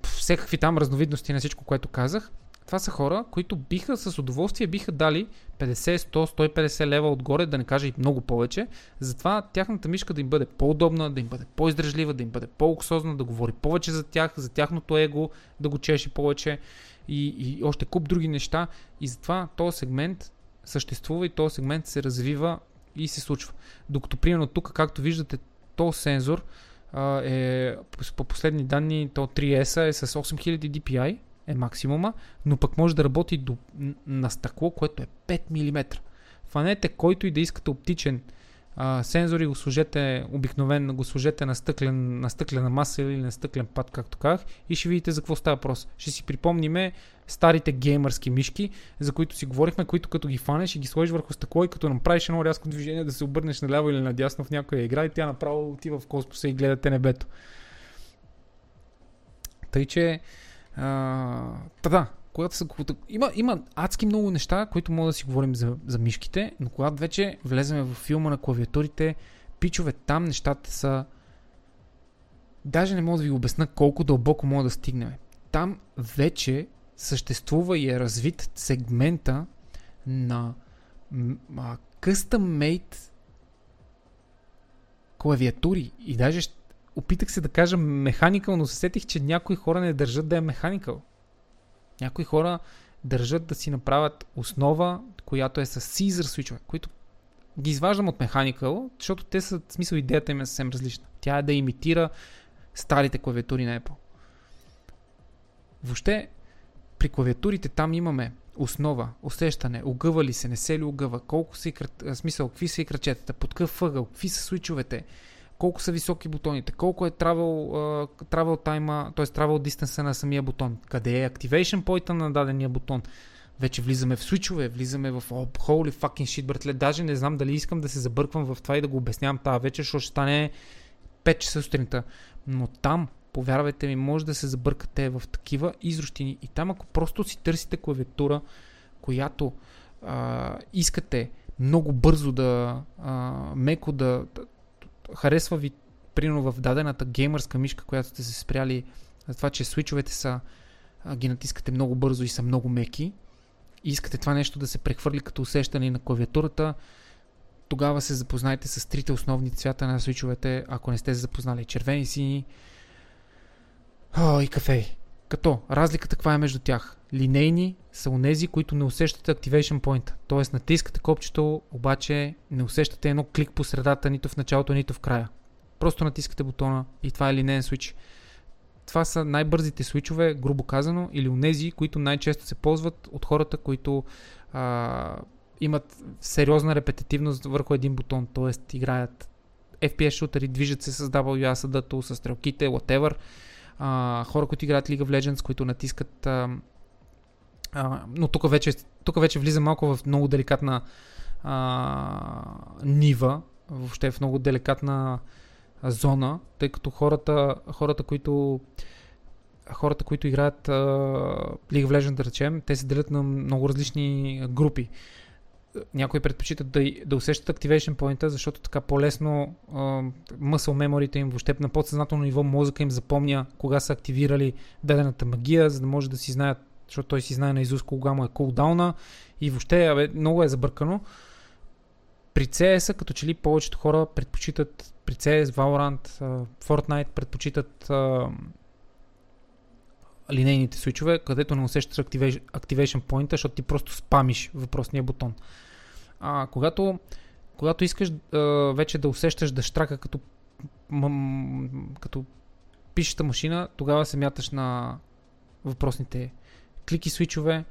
всякакви там разновидности на всичко, което казах. Това са хора, които с удоволствие биха дали 50, 100, 150 лева отгоре, да не кажа и много повече. Затова тяхната мишка да им бъде по-удобна, да им бъде по-издръжлива, да им бъде по-луксозна, да говори повече за тях, за тяхното его, да го чеши повече и още куп други неща. И затова този сегмент съществува и този сегмент се развива и се случва. Докато примерно тук, както виждате, този сензор е, по последни данни, то 3S е с 8000 DPI, е максимума, но пък може да работи на стъкло, което е 5 мм. Фанете който и да искате оптичен сензор и го сложете, обикновено го сложете на стъклена маса или на стъклен пад, както казах, и ще видите за какво става въпрос. Ще си припомниме старите геймърски мишки, за които си говорихме, които като ги фанеш и ги сложиш върху стъкло и като направиш едно рязко движение да се обърнеш наляво или надясно в някоя игра и тя направо отива в космоса и гледате небето. Тъй че Има адски много неща, които мога да си говорим за мишките, но когато вече влеземе в филма на клавиатурите, пичове, там нещата са... Даже не мога да ви обясна колко дълбоко мога да стигнем. Там вече съществува и е развит сегмента на custom-made клавиатури и даже опитах се да кажа механикъл, но се сетих, че някои хора не държат да е механикъл. Някои хора държат да си направят основа, която е с Caesar switch-ове, които ги изваждам от механикъл, защото те са, в смисъл, идеята им е съвсем различна. Тя е да имитира старите клавиатури на Apple. Въобще, при клавиатурите там имаме основа, усещане, огъва ли се, не се ли огъва, колко са какви са и крачетата, под какъв ъгъл, какви са switch-овете, колко са високи бутоните, колко е travel time, т.е. travel distance на самия бутон, къде е activation point на дадения бутон. Вече влизаме в switch-ове, влизаме в holy fucking shit, братле, даже не знам дали искам да се забърквам в това и да го обяснявам тази вечер, защото ще стане 5 часа сутринта. Но там, повярвайте ми, може да се забъркате в такива изрощини и там ако просто си търсите клавиатура, която искате много бързо да меко да харесва ви, примерно в дадената геймърска мишка, която сте се спряли за това, че свичовете са, ги натискате много бързо и са много меки и искате това нещо да се прехвърли като усещане на клавиатурата, тогава се запознайте с трите основни цвята на свичовете, ако не сте се запознали, червени, сини и кафе. Като разликата каква е между тях? Линейни са онези, които не усещате activation point, т.е. натискате копчето, обаче не усещате едно клик по средата, нито в началото, нито в края. Просто натискате бутона и това е линейен switch. Това са най-бързите switch-ове, грубо казано, или онези, които най-често се ползват от хората, които имат сериозна репетитивност върху един бутон, т.е. играят FPS шутери, движат се с WA, съдато, с стрелките, whatever. Хора, които играят League of Legends, които натискат... но тук вече влиза малко в много деликатна нива, въобще в много деликатна зона, тъй като хората, които играят League of Legends, да речем, те се делят на много различни групи. Някои предпочитат да усещат activation point-а, защото така по-лесно мъсъл меморите им, въобще на подсъзнателно ниво мозъка им запомня кога са активирали дадената магия, за да може да си знаят, защото той си знае наизуст кога му е кулдауна и въобще много е забъркано. При CS-а, като че ли повечето хора предпочитат, при CS, Valorant, Fortnite, предпочитат линейните свичове, където не усещаш activation point-а, защото ти просто спамиш въпросния бутон. Когато искаш вече да усещаш дъщрака като пишеща машина, тогава се мяташ на въпросните клики свичове,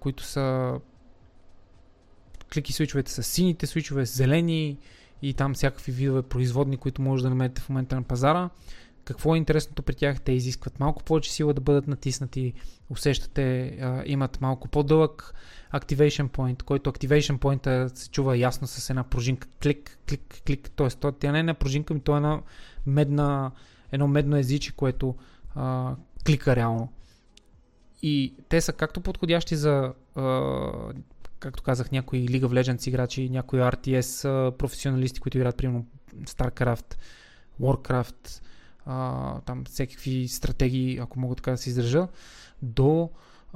които са... Клики свичовете са сините свичове, зелени и там всякакви видове производни, които можеш да намерите в момента на пазара. Какво е интересното при тях? Те изискват малко повече сила да бъдат натиснати, усещате, имат малко по-дълъг activation point, който activation point се чува ясно с една пружинка. Клик, клик, клик. Тоест, тя не е една пружинка, но това е едно медно езиче, което клика реално. И те са както подходящи за, както казах, някои League of Legends играчи, някои RTS професионалисти, които играят, примерно, StarCraft, WarCraft, там всякакви стратегии, ако мога така да се издържа, до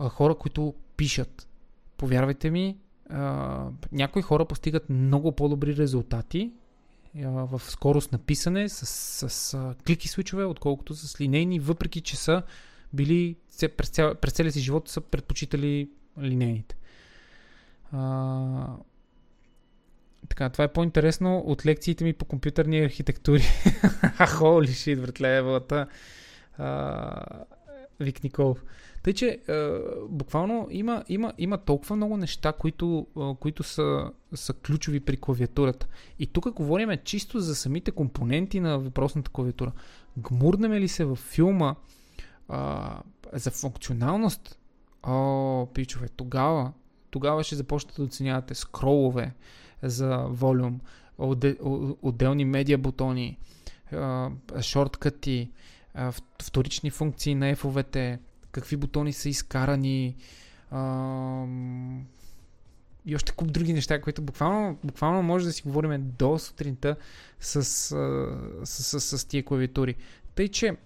хора, които пишат. Повярвайте ми, някои хора постигат много по-добри резултати в скорост на писане с клики свичове, отколкото с линейни, въпреки че са били през целия си живот са предпочитали линейните. Така, това е по-интересно от лекциите ми по компютърни архитектури. Holy shit, братле, еволата. Вик Никол. Тъй, че буквално има толкова много неща, които са ключови при клавиатурата. И тук говорим чисто за самите компоненти на въпросната клавиатура. Гмурнеме ли се във филма за функционалност? О, пичове, тогава ще започнете да оценявате скролове за волюм, отделни медиа бутони, шорткъти, вторични функции на F-овете, какви бутони са изкарани и още куп други неща, които буквално може да си говорим до сутринта с тия клавиатури. Тъй, че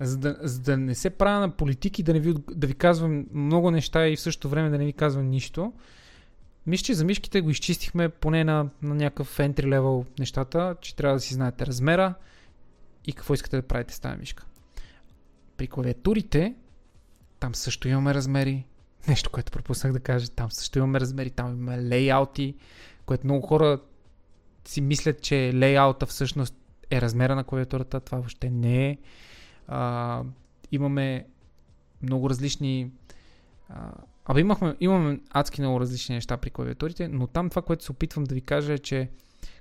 за да не се правя на политики, да ви казвам много неща и в същото време да не ви казвам нищо, мисля, че за мишките го изчистихме поне на някакъв entry level нещата, че трябва да си знаете размера и какво искате да правите с тази мишка. При клавиатурите, там също имаме размери. Нещо, което пропуснах да кажа, там също имаме размери, там имаме лейаути, което много хора си мислят, че лейаута всъщност е размера на клавиатурата. Това въобще не е. Имаме много различни... Имаме адски много различни неща при клавиатурите, но там това, което се опитвам да ви кажа е, че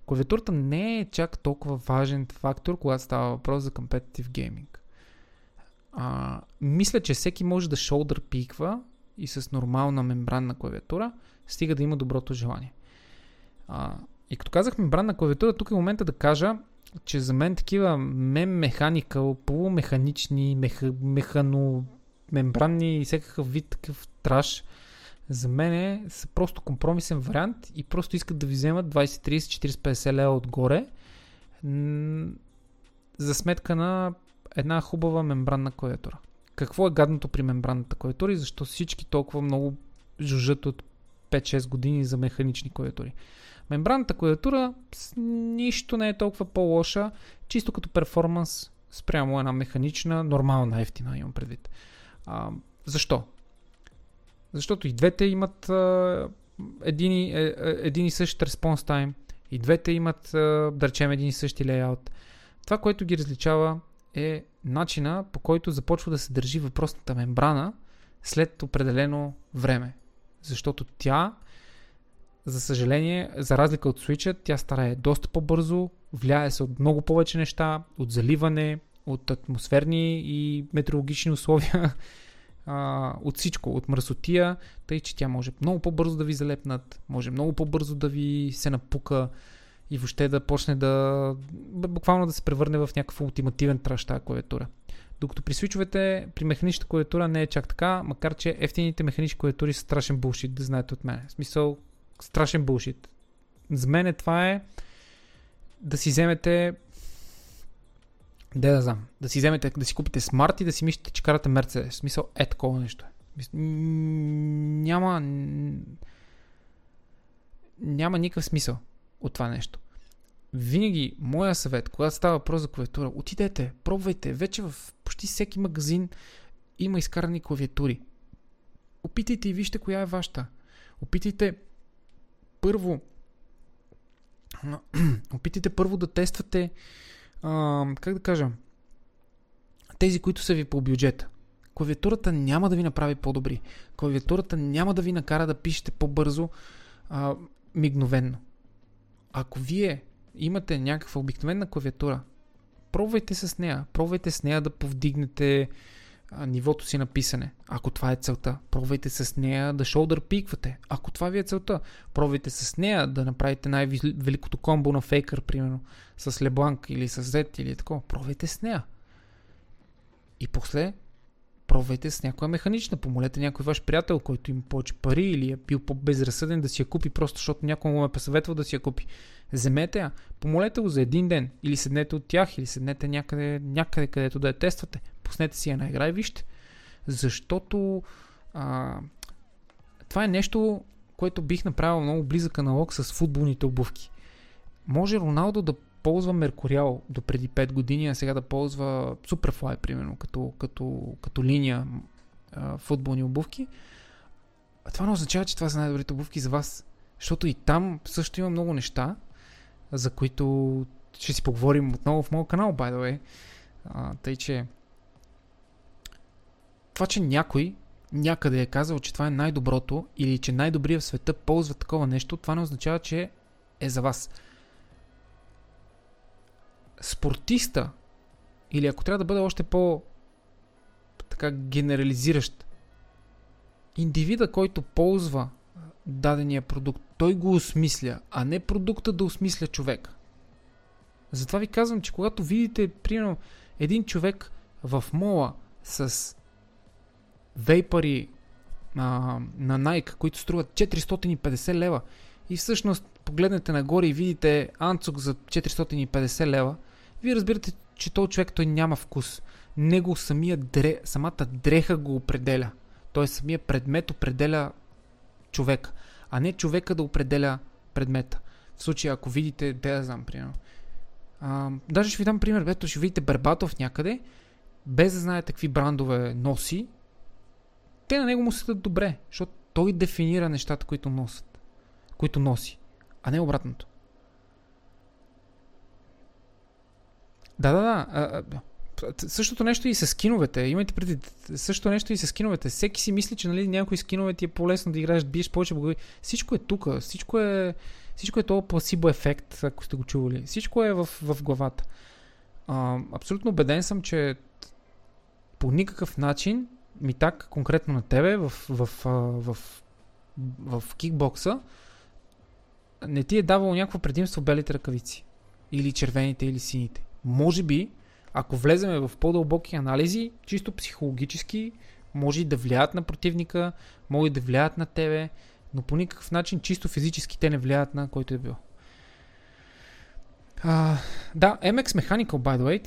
клавиатурата не е чак толкова важен фактор, когато става въпрос за competitive gaming. Мисля, че всеки може да shoulder пиква и с нормална мембранна клавиатура, стига да има доброто желание. И като казах мембранна клавиатура, тук е момента да кажа, че за мен такива механикъл, полумеханични, механомембранни и всякакъв вид такъв траш, за мен са просто компромисен вариант и просто искат да ви вземат 20, 30, 40, 50 лева отгоре за сметка на една хубава мембранна клавиатура. Какво е гадното при мембранната клавиатура и защо всички толкова много жужжат от 5-6 години за механични клавиатури? Мембранната клавиатура нищо не е толкова по-лоша, чисто като перформанс спрямо една механична, нормална, ефтина имам предвид. Защо? Защото и двете имат един и същ респонс тайм, и двете имат, да речем, един и същи лейаут. Това, което ги различава, е начина, по който започва да се държи въпросната мембрана след определено време. Защото тя, за съжаление, за разлика от Switch-а, тя старае доста по-бързо, влияе се от много повече неща, от заливане, от атмосферни и метеорологични условия, от всичко, от мръсотия, тъй че тя може много по-бързо да ви залепнат, може много по-бързо да ви се напука и въобще да почне да буквално да се превърне в някакъв ултимативен траш тази клавиатура. Докато при свичовете, при механичната клавиатура не е чак така, макар че ефтините механични клавиатури са страшен булшит, да знаете от мен. В смисъл, страшен булшит. За мен това е да си вземете да си купите смарт и да си мислите, че карате Мерцедес. В смисъл, такова нещо. Няма никакъв смисъл от това нещо. Винаги, моя съвет, когато става въпрос за клавиатура, отидете, пробвайте. Вече в почти всеки магазин има изкарани клавиатури. Опитайте и вижте коя е вашата. Опитайте първо да тествате тези, които са ви по бюджета. Клавиатурата няма да ви направи по-добри. Клавиатурата няма да ви накара да пишете по-бързо, мигновенно. Ако вие имате някаква обикновена клавиатура, пробвайте с нея да повдигнете нивото си на писане, ако това е целта. Пробвайте с нея да shoulder пиквате, ако това ви е целта. Пробвайте с нея да направите най-великото комбо на Faker, примерно, с LeBlanc или с Z или такова. Пробвайте с нея. И после пробвайте с някоя механична. Помолете някой ваш приятел, който има повече пари или е бил по-безразсъден да си я купи, просто защото някой му е посъветвал да си я купи. Вземете я, помолете го за един ден или седнете от тях, или седнете някъде където да я тествате. Пуснете си я на игра и вижте. Защото това е нещо, което бих направил много близък аналог с футболните обувки. Може Роналдо да ползва Меркуриал до преди 5 години, а сега да ползва Superfly, примерно, като линия футболни обувки. това не означава, че това са най-добрите обувки за вас. Защото и там също има много неща, за които ще си поговорим отново в моя канал, by the way. Тъй, че това, че някой някъде е казал, че това е най-доброто или че най-добрия в света ползва такова нещо, това не означава, че е за вас. Спортиста, или ако трябва да бъде още по така генерализиращ, индивида, който ползва дадения продукт, той го осмисля, а не продукта да осмисля човек. Затова ви казвам, че когато видите, примерно, един човек в мола с вейпари на Nike, които струват 450 лева и всъщност погледнете нагоре и видите анцук за 450 лева, вие разбирате, че този човек той няма вкус. Него самата дреха го определя. Т.е. самия предмет определя човека, а не човека да определя предмета. В случая, ако видите, да знам, примерно. Даже ще ви дам пример, ето ще видите Бербатов някъде, без да знаете какви брандове носи, те на него му седат добре, защото той дефинира нещата, които носи, а не обратното. Същото нещо и с скиновете. Имайте преди, същото нещо и с скиновете. Всеки си мисли, че нали, някои скинове ти е по-лесно да играеш, да биеш повече богови. Всичко е тук. Всичко е този пласибо ефект, ако сте го чували. Всичко е в главата. Абсолютно убеден съм, че по никакъв начин, Митак, конкретно на тебе, в кикбокса, не ти е давало някакво предимство белите ръкавици. Или червените, или сините. Може би, ако влеземе в по-дълбоки анализи, чисто психологически, може и да влияят на противника, може и да влияят на тебе, но по никакъв начин чисто физически те не влияят на който е бил. Да, MX Mechanical, by the way,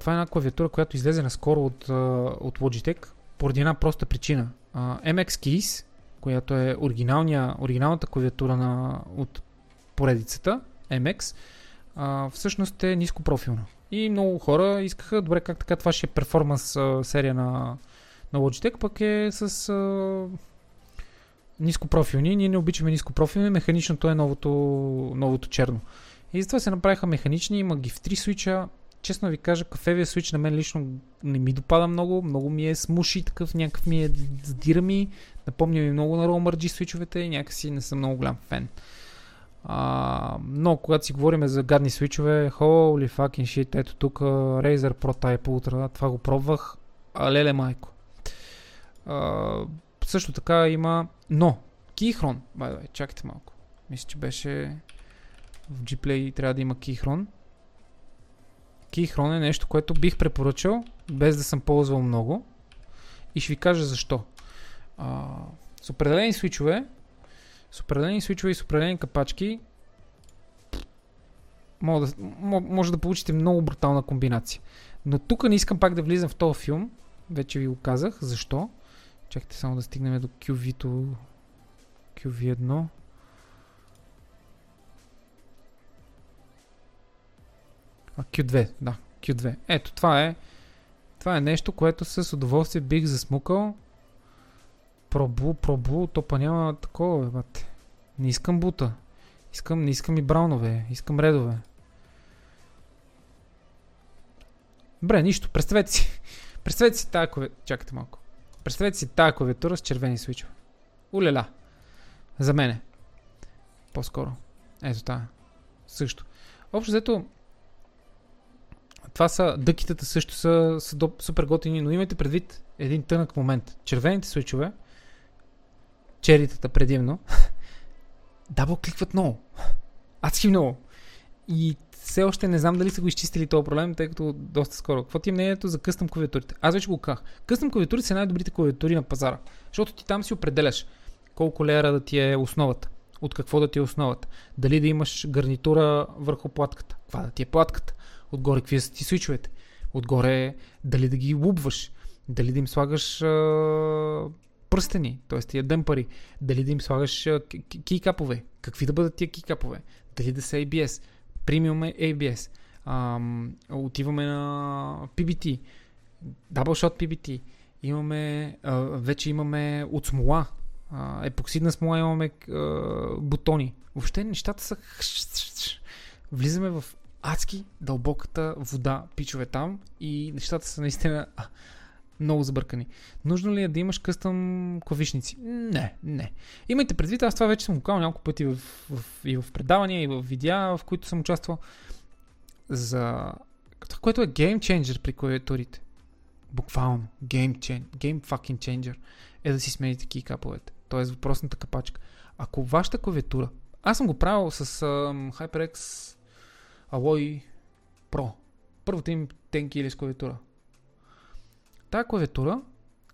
това е една клавиатура, която излезе наскоро от Logitech, поради една проста причина. MX Keys, която е оригиналната клавиатура от поредицата, MX, всъщност е нископрофилна. И много хора искаха, добре, как така, това ще е перформанс серия на Logitech, пък е с нископрофилни. Ние не обичаме нископрофилни, механичното е новото черно. И затова се направиха механични, има ги в 3 свича. Честно ви кажа, кафевия свич на мен лично не ми допада много, много ми е смуши, такъв някакъв ми е задирами, напомня ми много на ROMRG свичовете и някакси не съм много голям фен. Но когато си говорим за гадни свичове, holy fucking shit, ето тук Razer Pro Type Ultra, това го пробвах, леле майко. Също така има, но Keychron, чакайте малко, мисля, че беше в Gplay, трябва да има Keychron. Keychron е нещо, което бих препоръчал, без да съм ползвал много, и ще ви кажа защо. С определени свичове, и с определени капачки може да получите много брутална комбинация. Но тук не искам пак да влизам в този филм. Вече ви го казах. Защо? Чакайте само да стигнем до QV1. Q2, да. Q2. Ето, това е нещо, което с удоволствие бих засмукал. Пробу, то па няма такова, бе, бате. Не искам бута. Не искам и браунове, искам редове. Бре, нищо, представете си тая клавиатура, чакайте малко. Представете си тая клавиатура с червени свичове. Улеля. За мене. По-скоро. Ето тая. Също. Общо взето, това са, дъкитата също са супер готини, но имайте предвид един тънък момент. Червените свичове, черитата предимно, дабл кликват много. Адски много. И все още не знам дали са го изчистили този проблем, тъй като доста скоро. Какво ти е мнението за къстъм клавиатурите? Аз вече го казах. Къстъм клавиатурите са най-добрите клавиатури на пазара, защото ти там си определяш колко леера да ти е основата, от какво да ти е основата, дали да имаш гарнитура върху платката, каква да ти е платката, отгоре какви са ти свичовете, отгоре дали да ги лупваш, дали да им слагаш пръстени, т.е. тия дъмпари, дали да им слагаш кейкапове, какви да бъдат тия кейкапове, дали да са ABS, премиум ABS, отиваме на PBT, double shot PBT, вече имаме от смола, епоксидна смола, имаме бутони. Въобще нещата са... Влизаме в адски дълбоката вода, пичове там, и нещата са наистина много забъркани. Нужно ли е да имаш къстъм клавишници? Не, не. Имайте предвид, аз това вече съм го казал няколко пъти и в предавания, и в видеа, в които съм участвал, за... което е геймченджер при клавиатурите. Буквално. Гейм fucking changer е да си смените кейкаповете. Тоест въпросната капачка. Ако вашата клавиатура... Аз съм го правил с HyperX Alloy Pro. Първото им тенки или с клавиатура. Тая клавиатура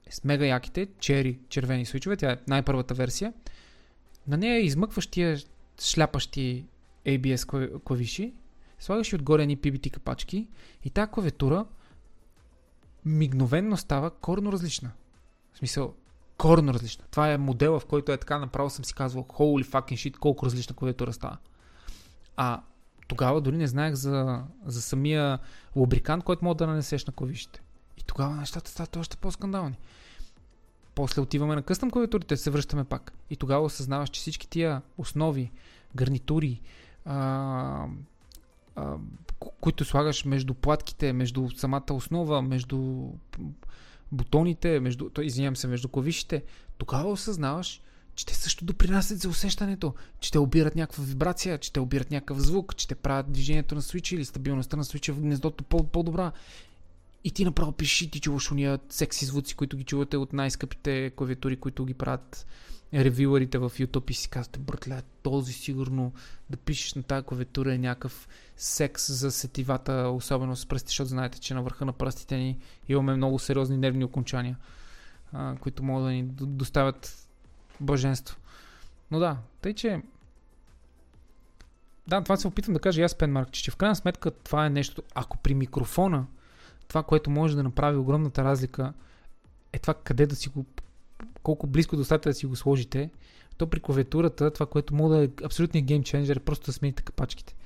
е с мега яките червени свичове. Тя е най-първата версия. На нея е измъкващия, шляпащи ABS клавиши. Слагаш и отгоре ни PBT капачки и тая клавиатура мигновенно става корно различна. В смисъл, корно различна. Това е модела, в който е така, направо съм си казвал holy fucking shit, колко различна клавиатура става. А тогава дори не знаех за самия лубрикант, който мога да нанесеш на клавишите. И тогава нещата стават още по-скандални. После отиваме на къстъм клавиатурите, се връщаме пак. И тогава осъзнаваш, че всички тия основи, гарнитури, които слагаш между платките, между самата основа, между бутоните, между клавишите, тогава осъзнаваш, че те също допринасят за усещането, че те обират някаква вибрация, че те обират някакъв звук, че те правят движението на свича или стабилността на свича в гнездото по-добра. И ти направо пиши, ти чуваш уния секси звуци, които ги чувате от най-скъпите клавиатури, които ги правят ревюърите в YouTube, и си казвате, братля, този сигурно да пишеш на тази клавиатура е някакъв секс за сетивата, особено с пръсти, защото знаете, че на върха на пръстите ни имаме много сериозни нервни окончания, които могат да ни доставят блаженство. Но да, тъй че... Да, това се опитвам да кажа и аз, Пенмарк, че в крайна сметка това е нещо, ако при микрофона това, което може да направи огромната разлика, е това къде да си го... колко близко до устата да си го сложите, то при клавиатурата това, което може да е абсолютният геймченджер, е просто да смените капачките.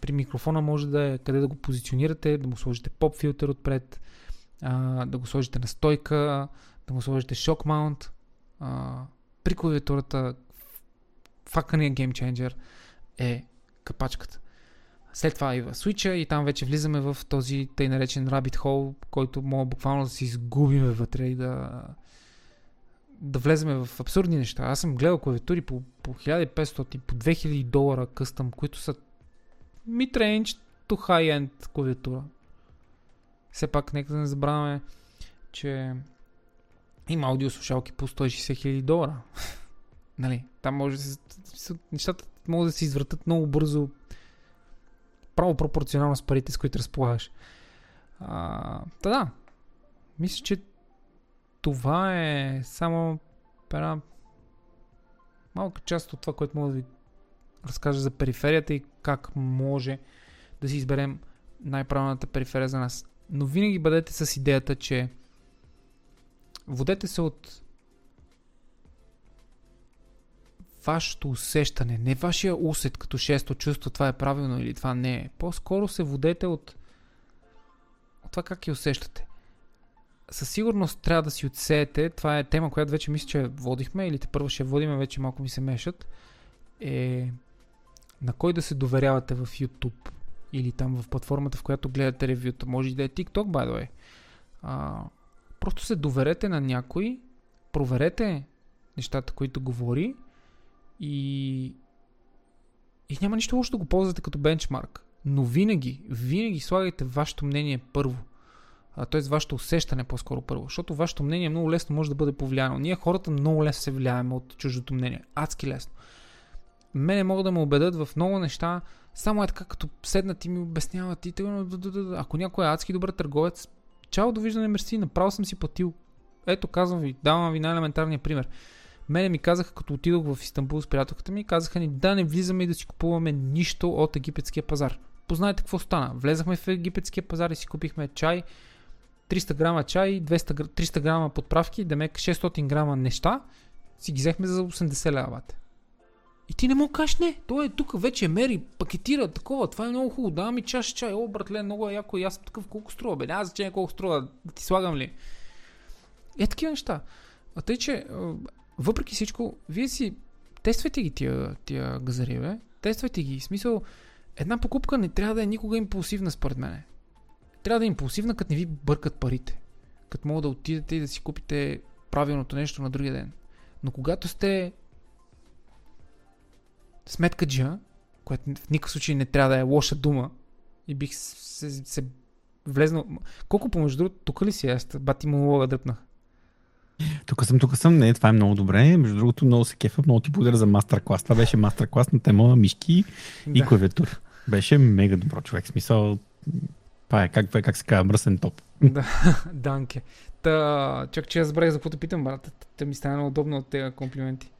При микрофона може да е къде да го позиционирате, да му сложите поп филтър отпред, да го сложите на стойка, да му сложите шок маунт. При клавиатурата факаният геймченджер е капачката. След това идва свича и там вече влизаме в този тъй наречен rabbit hole, който може буквално да се изгубиме вътре и да влеземе в абсурдни неща. Аз съм гледал клавиатури по 1500 и по $2000 къстъм, които са mid-range to high-end клавиатура. Все пак нека да не забравяме, че има аудиослушалки по $160,000. Нали, там може да се... Нещата могат да се извратят много бързо, право пропорционално с парите, с които разполагаш. Да, мисля, че това е само една малка част от това, което мога да ви разкажа за периферията и как може да си изберем най-правилната периферия за нас. Но винаги бъдете с идеята, че водете се от вашето усещане, не вашия усет като шесто чувство, това е правилно или това не е. По-скоро се водете от това как я усещате. Със сигурност трябва да си отсеете, това е тема, която вече мисля, че водихме или тепърво ще водиме, вече малко ми се мешат, е на кой да се доверявате в YouTube или там в платформата, в която гледате ревюта, може да е TikTok, by the way. Просто се доверете на някой, проверете нещата, които говори, и няма нищо лошо да го ползвате като бенчмарк, но винаги слагайте вашето мнение първо. Т.е. вашето усещане по-скоро първо, защото вашето мнение много лесно може да бъде повлияно. Ние хората много лесно се влияеме от чуждото мнение, адски лесно. Мене могат да ме убедят в много неща, само е така като седнат и ми обясняват и така. Ако някой е адски добър търговец, чао, довиждане, мерси, направо съм си платил. Ето, казвам ви, давам ви най-елементарния пример. Мене ми казаха, като отидох в Истанбул с приятелката ми, казаха ни да не влизаме и да си купуваме нищо от египетския пазар. Познайте какво стана. Влезахме в египетския пазар и си купихме чай, 300 грама чай, 300 грама подправки, демек 600 грама неща, си ги взехме за 80 лева. И ти не мога кажеш не, той е тук, вече мери, пакетира, такова, това е много хубаво, дава ми чаш чай, о братле, много е яко, и аз съм такъв, колко струва, бе, няма значение колко струва, да ти слагам ли. Такива неща. А тъй, че въпреки всичко, вие си тествайте ги тия газари, бе. Тествайте ги. В смисъл, една покупка не трябва да е никога импулсивна, според мен. Трябва да е импулсивна, като не ви бъркат парите. Като мога да отидете и да си купите правилното нещо на другия ден. Но когато сте сметкаджия, което в никакъв случай не трябва да е лоша дума, и бих се влезнал... Колко помежду другото, тук ли си аз? Бати монолога дръпнах. Тук съм, не, това е много добре. Между другото, много се кефа, много ти благодаря за мастер-клас. Това беше мастер-клас на тема мишки и клавиатура. Беше мега добро, човек. В смисъл, това е, как се казва, мръсен топ. Да, данке. Чак, че аз забравих за какво те питам, брат. Те ми стана много удобно от тези комплименти.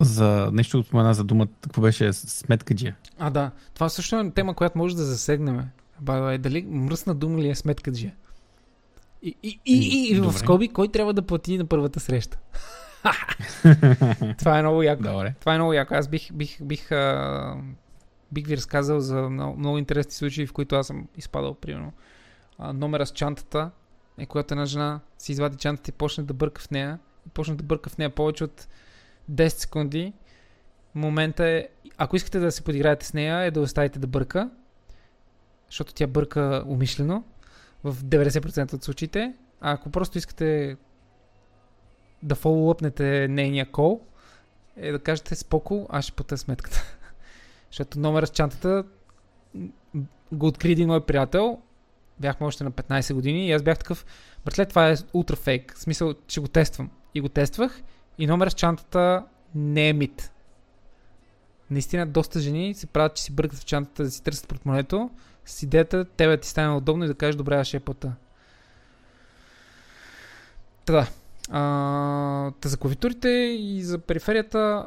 За нещо спомена за думата, какво беше сметкаджия. А, да. Това също е тема, която може да засегнем. Дали мръсна дума ли е сметкаджия? И в скоби, кой трябва да плати на първата среща? Това е много яко. Добре. Това е много яко. Аз бих ви разказал за много интересни случаи, в които аз съм изпадал, примерно. Номера с чантата е когато една жена си извади чантата и почне да бърка в нея. Почне да бърка в нея повече от 10 секунди. Момента е, ако искате да се подиграете с нея, е да оставите да бърка, защото тя бърка умишлено в 90% от случаите. А ако просто искате да фоллоуъпнете нейния кол, е да кажете споко, аз ще платя сметката. Защото номера с чантата го откри един мой приятел. Бяхме още на 15 години и аз бях такъв, братле, това е ултра фейк. В смисъл, че го тествам. И го тествах и номера с чантата не е мит. Наистина доста жени се правят, че си бъркат в чантата да си търсят портмонето с идеята, тебе ти стане удобно и да кажеш, добре, аз ще я плата. Та за клавиатурите и за периферията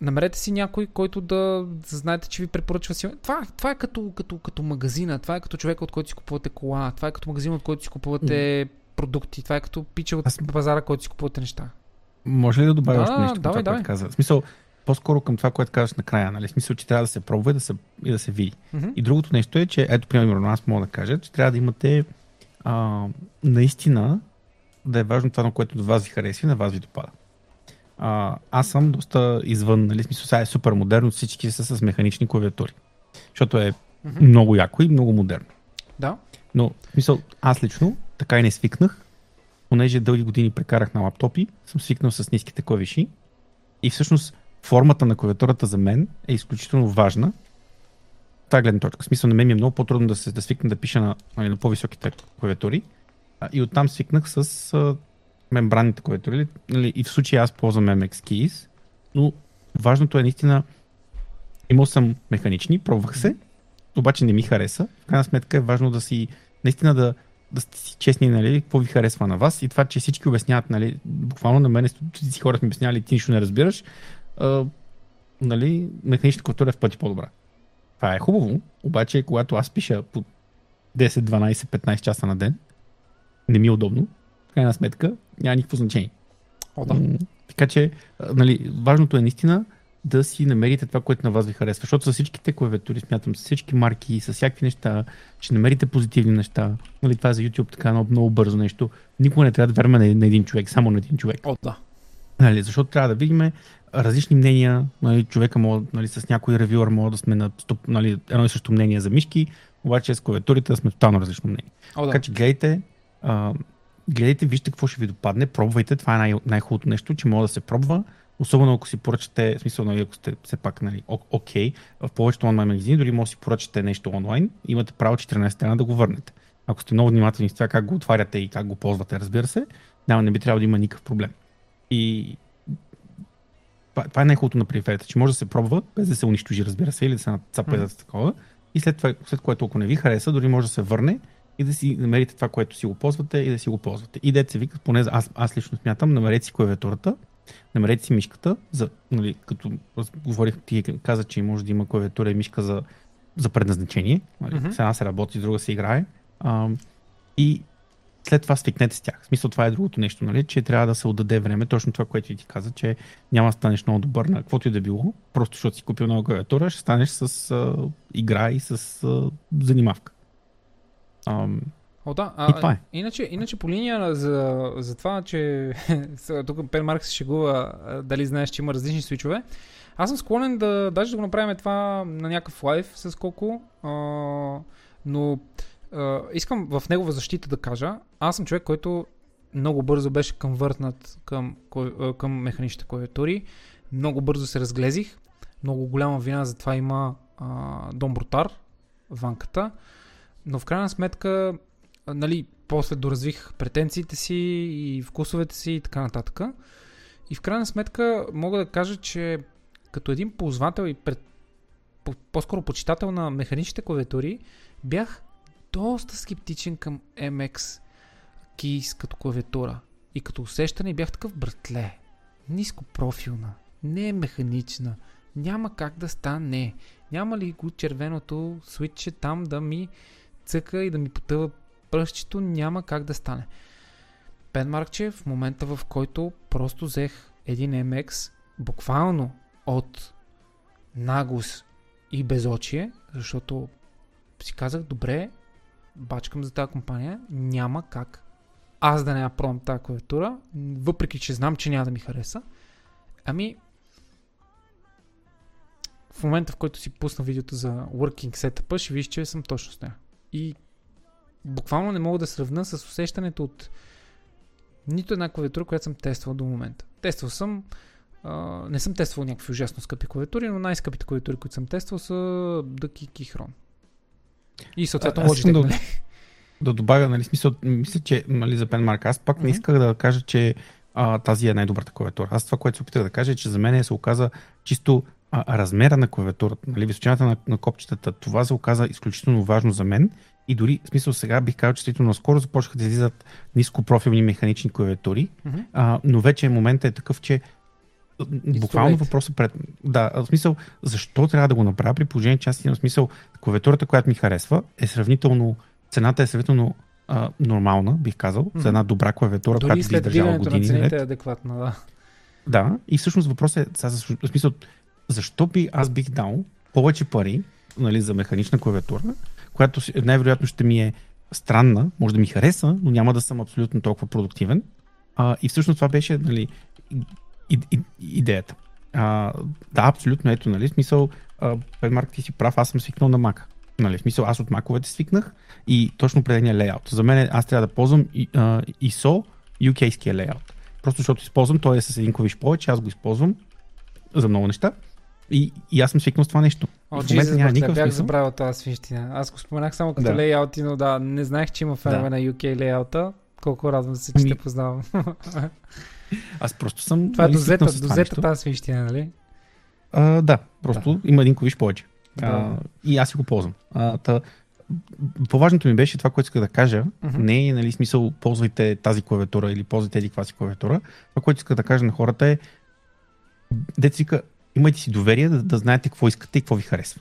намерете си някой, който да знаете, че ви препоръчва си. Това е като магазина, това е като човека, от който си купувате кола, това е като магазин, от който си купувате продукти, това е като пича от пазара, който си купувате неща. Може ли да добавя още нещо, което каза? В смисъл, по-скоро към това, което казваш накрая, нали? В смисъл, че трябва да се пробва и да се види. Mm-hmm. И другото нещо е, че ето, примерно, аз мога да кажа, че трябва да имате наистина да е важно това, на което до вас ви харесва и на вас ви допада. Аз съм доста извън, нали? В смисъл, сега е супер модерно, всички са с механични клавиатури, защото е много яко и много модерно. Да. Но, в смисъл, аз лично така и не свикнах, понеже дълги години прекарах на лаптопи, съм свикнал с ниските клавиши и всъщност формата на клавиатурата за мен е изключително важна. Това гледна точка. В смисъл, на мен ми е много по-трудно да свикна да пиша на по-високите клавиатури. И оттам свикнах с мембранните клавиатури. И в случая аз ползвам MX Keys, но важното е наистина, имал съм механични, пробвах се, обаче не ми хареса. В крайна сметка е важно да си, наистина да сте си честни, нали, какво ви харесва на вас. И това, че всички обясняват, нали, буквално на мен си хората ми обяснявали, ти нищо не разбираш. Нали, механичната култура е в пъти по-добра. Това е хубаво, обаче когато аз пиша по 10, 12, 15 часа на ден, не ми е удобно. В крайна сметка няма никакво значение. Така че, нали, важното е наистина да си намерите това, което на вас ви харесва, защото с всичките клавиатури, смятам, с всички марки, с всякакви неща, ще намерите позитивни неща. Нали, това за YouTube така много бързо нещо. Никога не трябва да вярваме на един човек, само на един човек. Нали, защото трябва да видим различни мнения, нали, човека може, нали, с някой ревюър може да сме на, нали, едно и също мнение за мишки, обаче с клавиатурите сме тотално различно мнение. Така че гледайте, вижте какво ще ви допадне, пробвайте, това е най-хубавото нещо, че може да се пробва, особено ако си поръчате, в смисъл, нали, ако сте все пак, нали, окей, в повечето онлайн магазини, дори може да си поръчате нещо онлайн, имате право 14 дена да го върнете. Ако сте много внимателни с това как го отваряте и как го ползвате, разбира се, не би трябвало да има никакъв проблем. И това е най-хубавото на периферията, че може да се пробва, без да се унищожи, разбира се, или да се нацапа за такова. И след което, ако не ви хареса, дори може да се върне и да си намерите това, което си го ползвате и да си го ползвате. И дете се вика, поне аз лично смятам, намерете си клавиатурата, намерете си мишката, нали, като говорих, ти каза, че може да има клавиатура и мишка за предназначение. Нали? С една се работи, с друга се играе. И след това свикнете с тях. В смисъл, това е другото нещо, нали? Че трябва да се отдаде време, точно това, което ти каза, че няма да станеш много добър на каквото и да било, просто защото си купил нова клавиатура, ще станеш с игра и с занимавка. О, да. А, иначе по линия за това, че тук Пен Марк се шегува дали знаеш, че има различни свичове. Аз съм склонен да го направим това на някакъв лайв с колко, но искам в негова защита да кажа. Аз съм човек, който много бързо беше конвъртнат към механичните клавиатури. Много бързо се разглезих. Много голяма вина за това има Дон Брутар, ванката. Но в крайна сметка, нали, после доразвих претенциите си и вкусовете си и така нататък. И в крайна сметка мога да кажа, че като един ползвател и по-скоро почитател на механичните клавиатури, бях доста скептичен към MX Keys като клавиатура. И като усещане бях такъв, братле, нископрофилна, не е механична, няма как да стане. Няма ли го червеното свитче там да ми цъка и да ми потъва пръстчето, няма как да стане. Пен Маркчев, в момента в който просто взех един MX, буквално от нагост и безочие, защото си казах, добре, бачкам за тази компания, няма как аз да не я пробвам тази клавиатура, въпреки че знам, че няма да ми хареса. Ами, в момента, в който си пусна видеото за Working Setup, ще виж, че съм точно с нея. И буквално не мога да сравна с усещането от нито една клавиатура, която съм тествал до момента. Не съм тествал някакви ужасно скъпи клавиатури, но най-скъпите клавиатури, които съм тествал, са Duck и Keychron. И съответно Logitech. Да добавя, нали, смисъл, мисля, че нали, за Pen Mark, аз пак не исках да кажа, че тази е най-добрата клавиатура. Аз това, което се опитах да кажа, е, че за мен се оказа чисто размера на клавиатурата, нали, височината на копчетата, това се оказа изключително важно за мен. И дори, в смисъл, сега бих казал, че стрително скоро започнаха да излизат нископрофилни механични клавиатури, но вече моментът е такъв, че буквално въпросът пред... Да, в смисъл, защо трябва да го направя при положение, че аз имам смисъл, клавиатурата, която ми харесва, е сравнително... Цената е сравнително нормална, бих казал, за една добра клавиатура, дори която би издържала години. Дори след е адекватна, да. Да, и всъщност въпросът е, в смисъл, защо би аз бих дал повече пари, нали, за механична клавиатура, която най-вероятно ще ми е странна, може да ми хареса, но няма да съм абсолютно толкова продуктивен. И всъщност това беше, нали, идеята. Да, абсолютно, ето, нали, смисъл, Пенмарк, ти си прав, аз съм свикнал на Мака. Нали, смисъл, аз от маковете свикнах и точно определения лейаут. За мен аз трябва да ползвам ISO UK-ския лейаут. Просто защото използвам, той е с един клавиш повече, аз го използвам за много неща. И аз съм свикнал с това нещо. О, Jesus, бях забравил тази свищина. Аз го споменах само като лейаути, но да, не знаех, че има фенове на UK лейаута. Колко радвам се, че те познавам. Аз просто съм... Това е дозета тази свищина, нали? Да, просто има един клавиш повече. И аз си го ползвам. По-важното ми беше това, което исках да кажа. Не е, нали, смисъл, ползвайте тази клавиатура или ползвайте еди каква си клавиатура. Това, което исках да кажа на хората е, децика, имайте си доверие да знаете какво искате и какво ви харесва.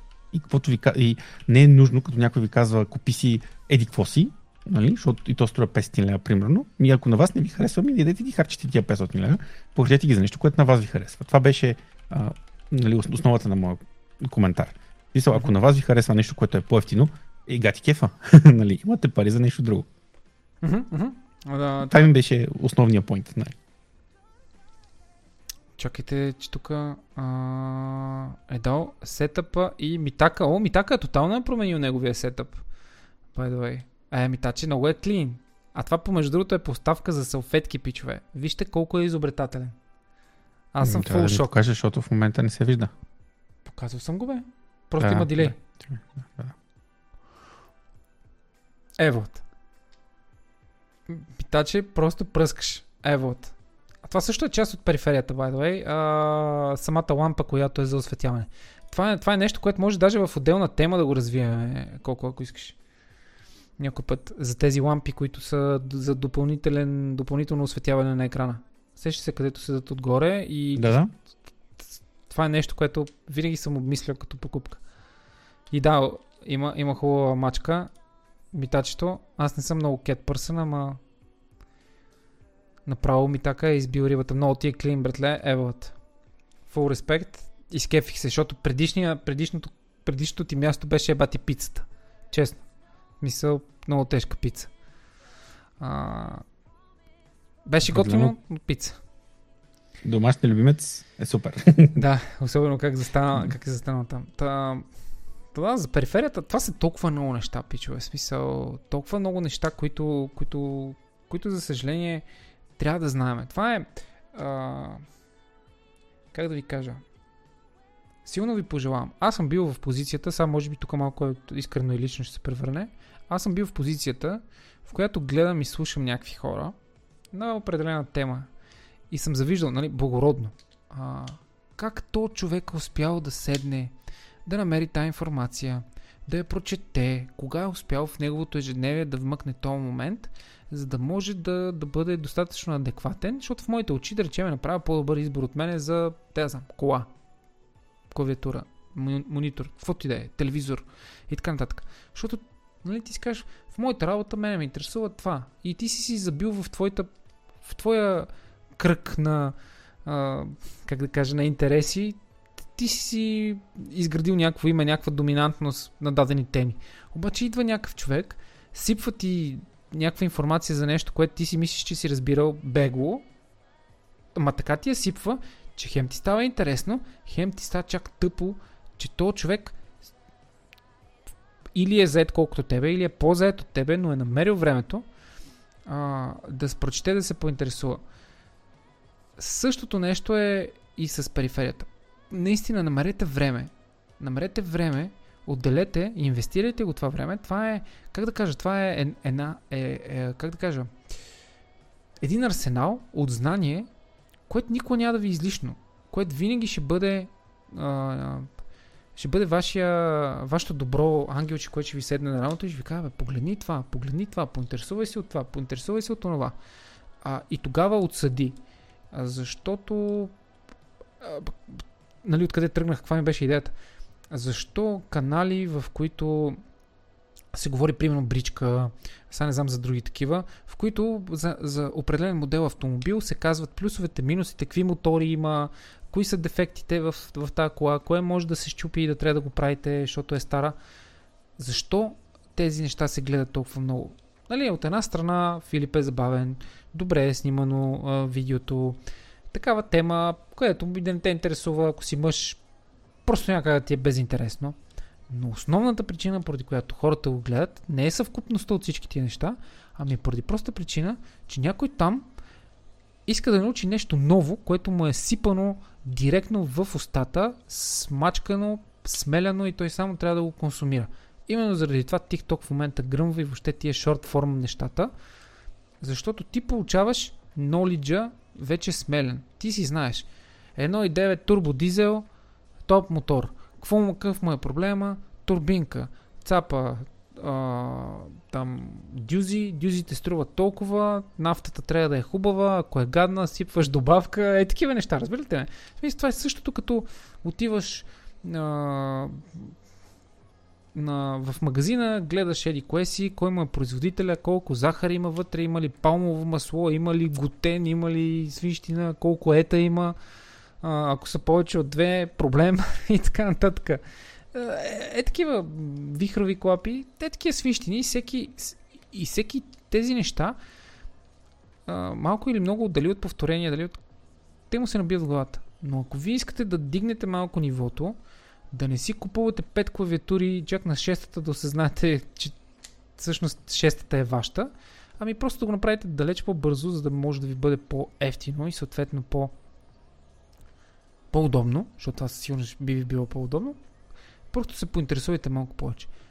И не е нужно, като някой ви казва, купи си еди какво си, нали, защото и то струва 500 лева, примерно. И ако на вас не ви харесва, ми идете ги харчите тия 500 лева, похарчете ги за нещо, което на вас ви харесва. Това беше нали, основата на моя коментар. Мисля, ако на вас ви харесва нещо, което е по-евтино, и гати кефа, нали, имате пари за нещо друго. Това ми беше основният поинт. Чакайте, че тук е дал сетъпа и Митака. О, Митака тотално е променил неговия сетъп. By the way. Митачи много е клин. А това, помежду другото, е поставка за салфетки, пичове. Вижте колко е изобретателен. Аз съм фул шок. Покажа, защото в момента не се вижда. Показвал съм го, бе. Просто има дилей. Да. Вот. Митачи, просто пръскаш. Вот. Това също е част от периферията, by the way, самата лампа, която е за осветяване. Това е нещо, което може даже в отделна тема да го развиеме, колко ако искаш. Някой път за тези лампи, които са за допълнително осветяване на екрана. Сеща се, където седат отгоре и това е нещо, което винаги съм обмислял като покупка. И да, има хубава мачка, Митачето. Аз не съм много cat person, ама... Направо Митака е избил рибата. Много ти е клин, братле, евалът. Full respect. Изкефих се, защото предишното ти място беше ебати пицата. Честно. Мисъл, много тежка пица. Беше готвено от пица. Домашни любимец е супер. Да, особено как застана, как е застанал там. Това за периферията, това са толкова много неща, пичове. В смисъл, толкова много неща, които за съжаление трябва да знаем. Това е, как да ви кажа, силно ви пожелавам. Аз съм бил в позицията, сега може би тук малко искрено и лично ще се превърне. Аз съм бил в позицията, в която гледам и слушам някакви хора на определена тема. И съм завиждал, нали, благородно. Как то човек е успял да седне, да намери тази информация, да я прочете, кога е успял в неговото ежедневие да вмъкне този момент, за да може да бъде достатъчно адекватен, защото в моите очи, да речем, направя по-добър избор от мене за, да знам, кола, клавиатура, монитор, каквото и да е, телевизор и така нататък. Защото, нали, ти си кажеш, в моята работа мене ме интересува това. И ти си забил в твоя кръг на, как да кажа, на интереси, ти си изградил някакво име, някаква доминантност на дадени теми. Обаче идва някакъв човек, сипва ти някаква информация за нещо, което ти си мислиш, че си разбирал бегло, ама така ти я сипва, че хем ти става интересно, хем ти става чак тъпо, че този човек или е заед колкото тебе, или е по-заед от тебе, но е намерил времето да се прочете, да се поинтересува. Същото нещо е и с периферията. Наистина, намерете време. Намерете време, отделете, инвестирайте го това време. Това е, как да кажа, това е една, как да кажа, един арсенал от знание, което никога няма да ви е излишно, което винаги ще бъде, ще бъде вашето добро ангелче, което ще ви седне на рамото и ще ви казва, погледни това, погледни това, поинтересувай се от това, поинтересувай се от това. И тогава отсъди. Защото, нали, откъде тръгнах, каква ми беше идеята? Защо канали, в които се говори примерно бричка, сега не знам за други такива, в които за определен модел автомобил се казват плюсовете, минусите, какви мотори има, кои са дефектите в тази кола, кое може да се счупи и да трябва да го правите, защото е стара. Защо тези неща се гледат толкова много? Нали, от една страна Филип е забавен, добре е снимано видеото, такава тема, която да не те интересува, ако си мъж, просто някак ти е безинтересно. Но основната причина, поради която хората го гледат, не е съвкупността от всички тия неща, ами поради проста причина, че някой там иска да научи нещо ново, което му е сипано директно в устата, смачкано, смеляно и той само трябва да го консумира. Именно заради това TikTok в момента гръмва и въобще тия short form нещата, защото ти получаваш knowledge-а вече смелен. Ти си знаеш. 1.9 турбо дизел, топ мотор. Какъв му е проблема? Турбинка, цапа, там дюзи, дюзите струват толкова, нафтата трябва да е хубава, ако е гадна, сипваш добавка, такива неща, разбирате ме? В смисъл, това е същото като отиваш в магазина, гледаш еди кое си, кой му е производителя, колко захар има вътре, има ли палмово масло, има ли глутен, има ли свинщина, колко ета има, ако са повече от две, проблем и така нататък. Такива вихрови клапи, такива свинщини и всеки тези неща малко или много, дали от повторения, те му се набиват в главата. Но ако вие искате да дигнете малко нивото, да не си купувате 5 клавиатури, чак на 6-та да осъзнаете, че всъщност 6-та е вашата, ами просто да го направите далеч по-бързо, за да може да ви бъде по-ефтино и съответно по-удобно, защото това сигурно би ви било по-удобно. Просто се поинтересувайте малко повече.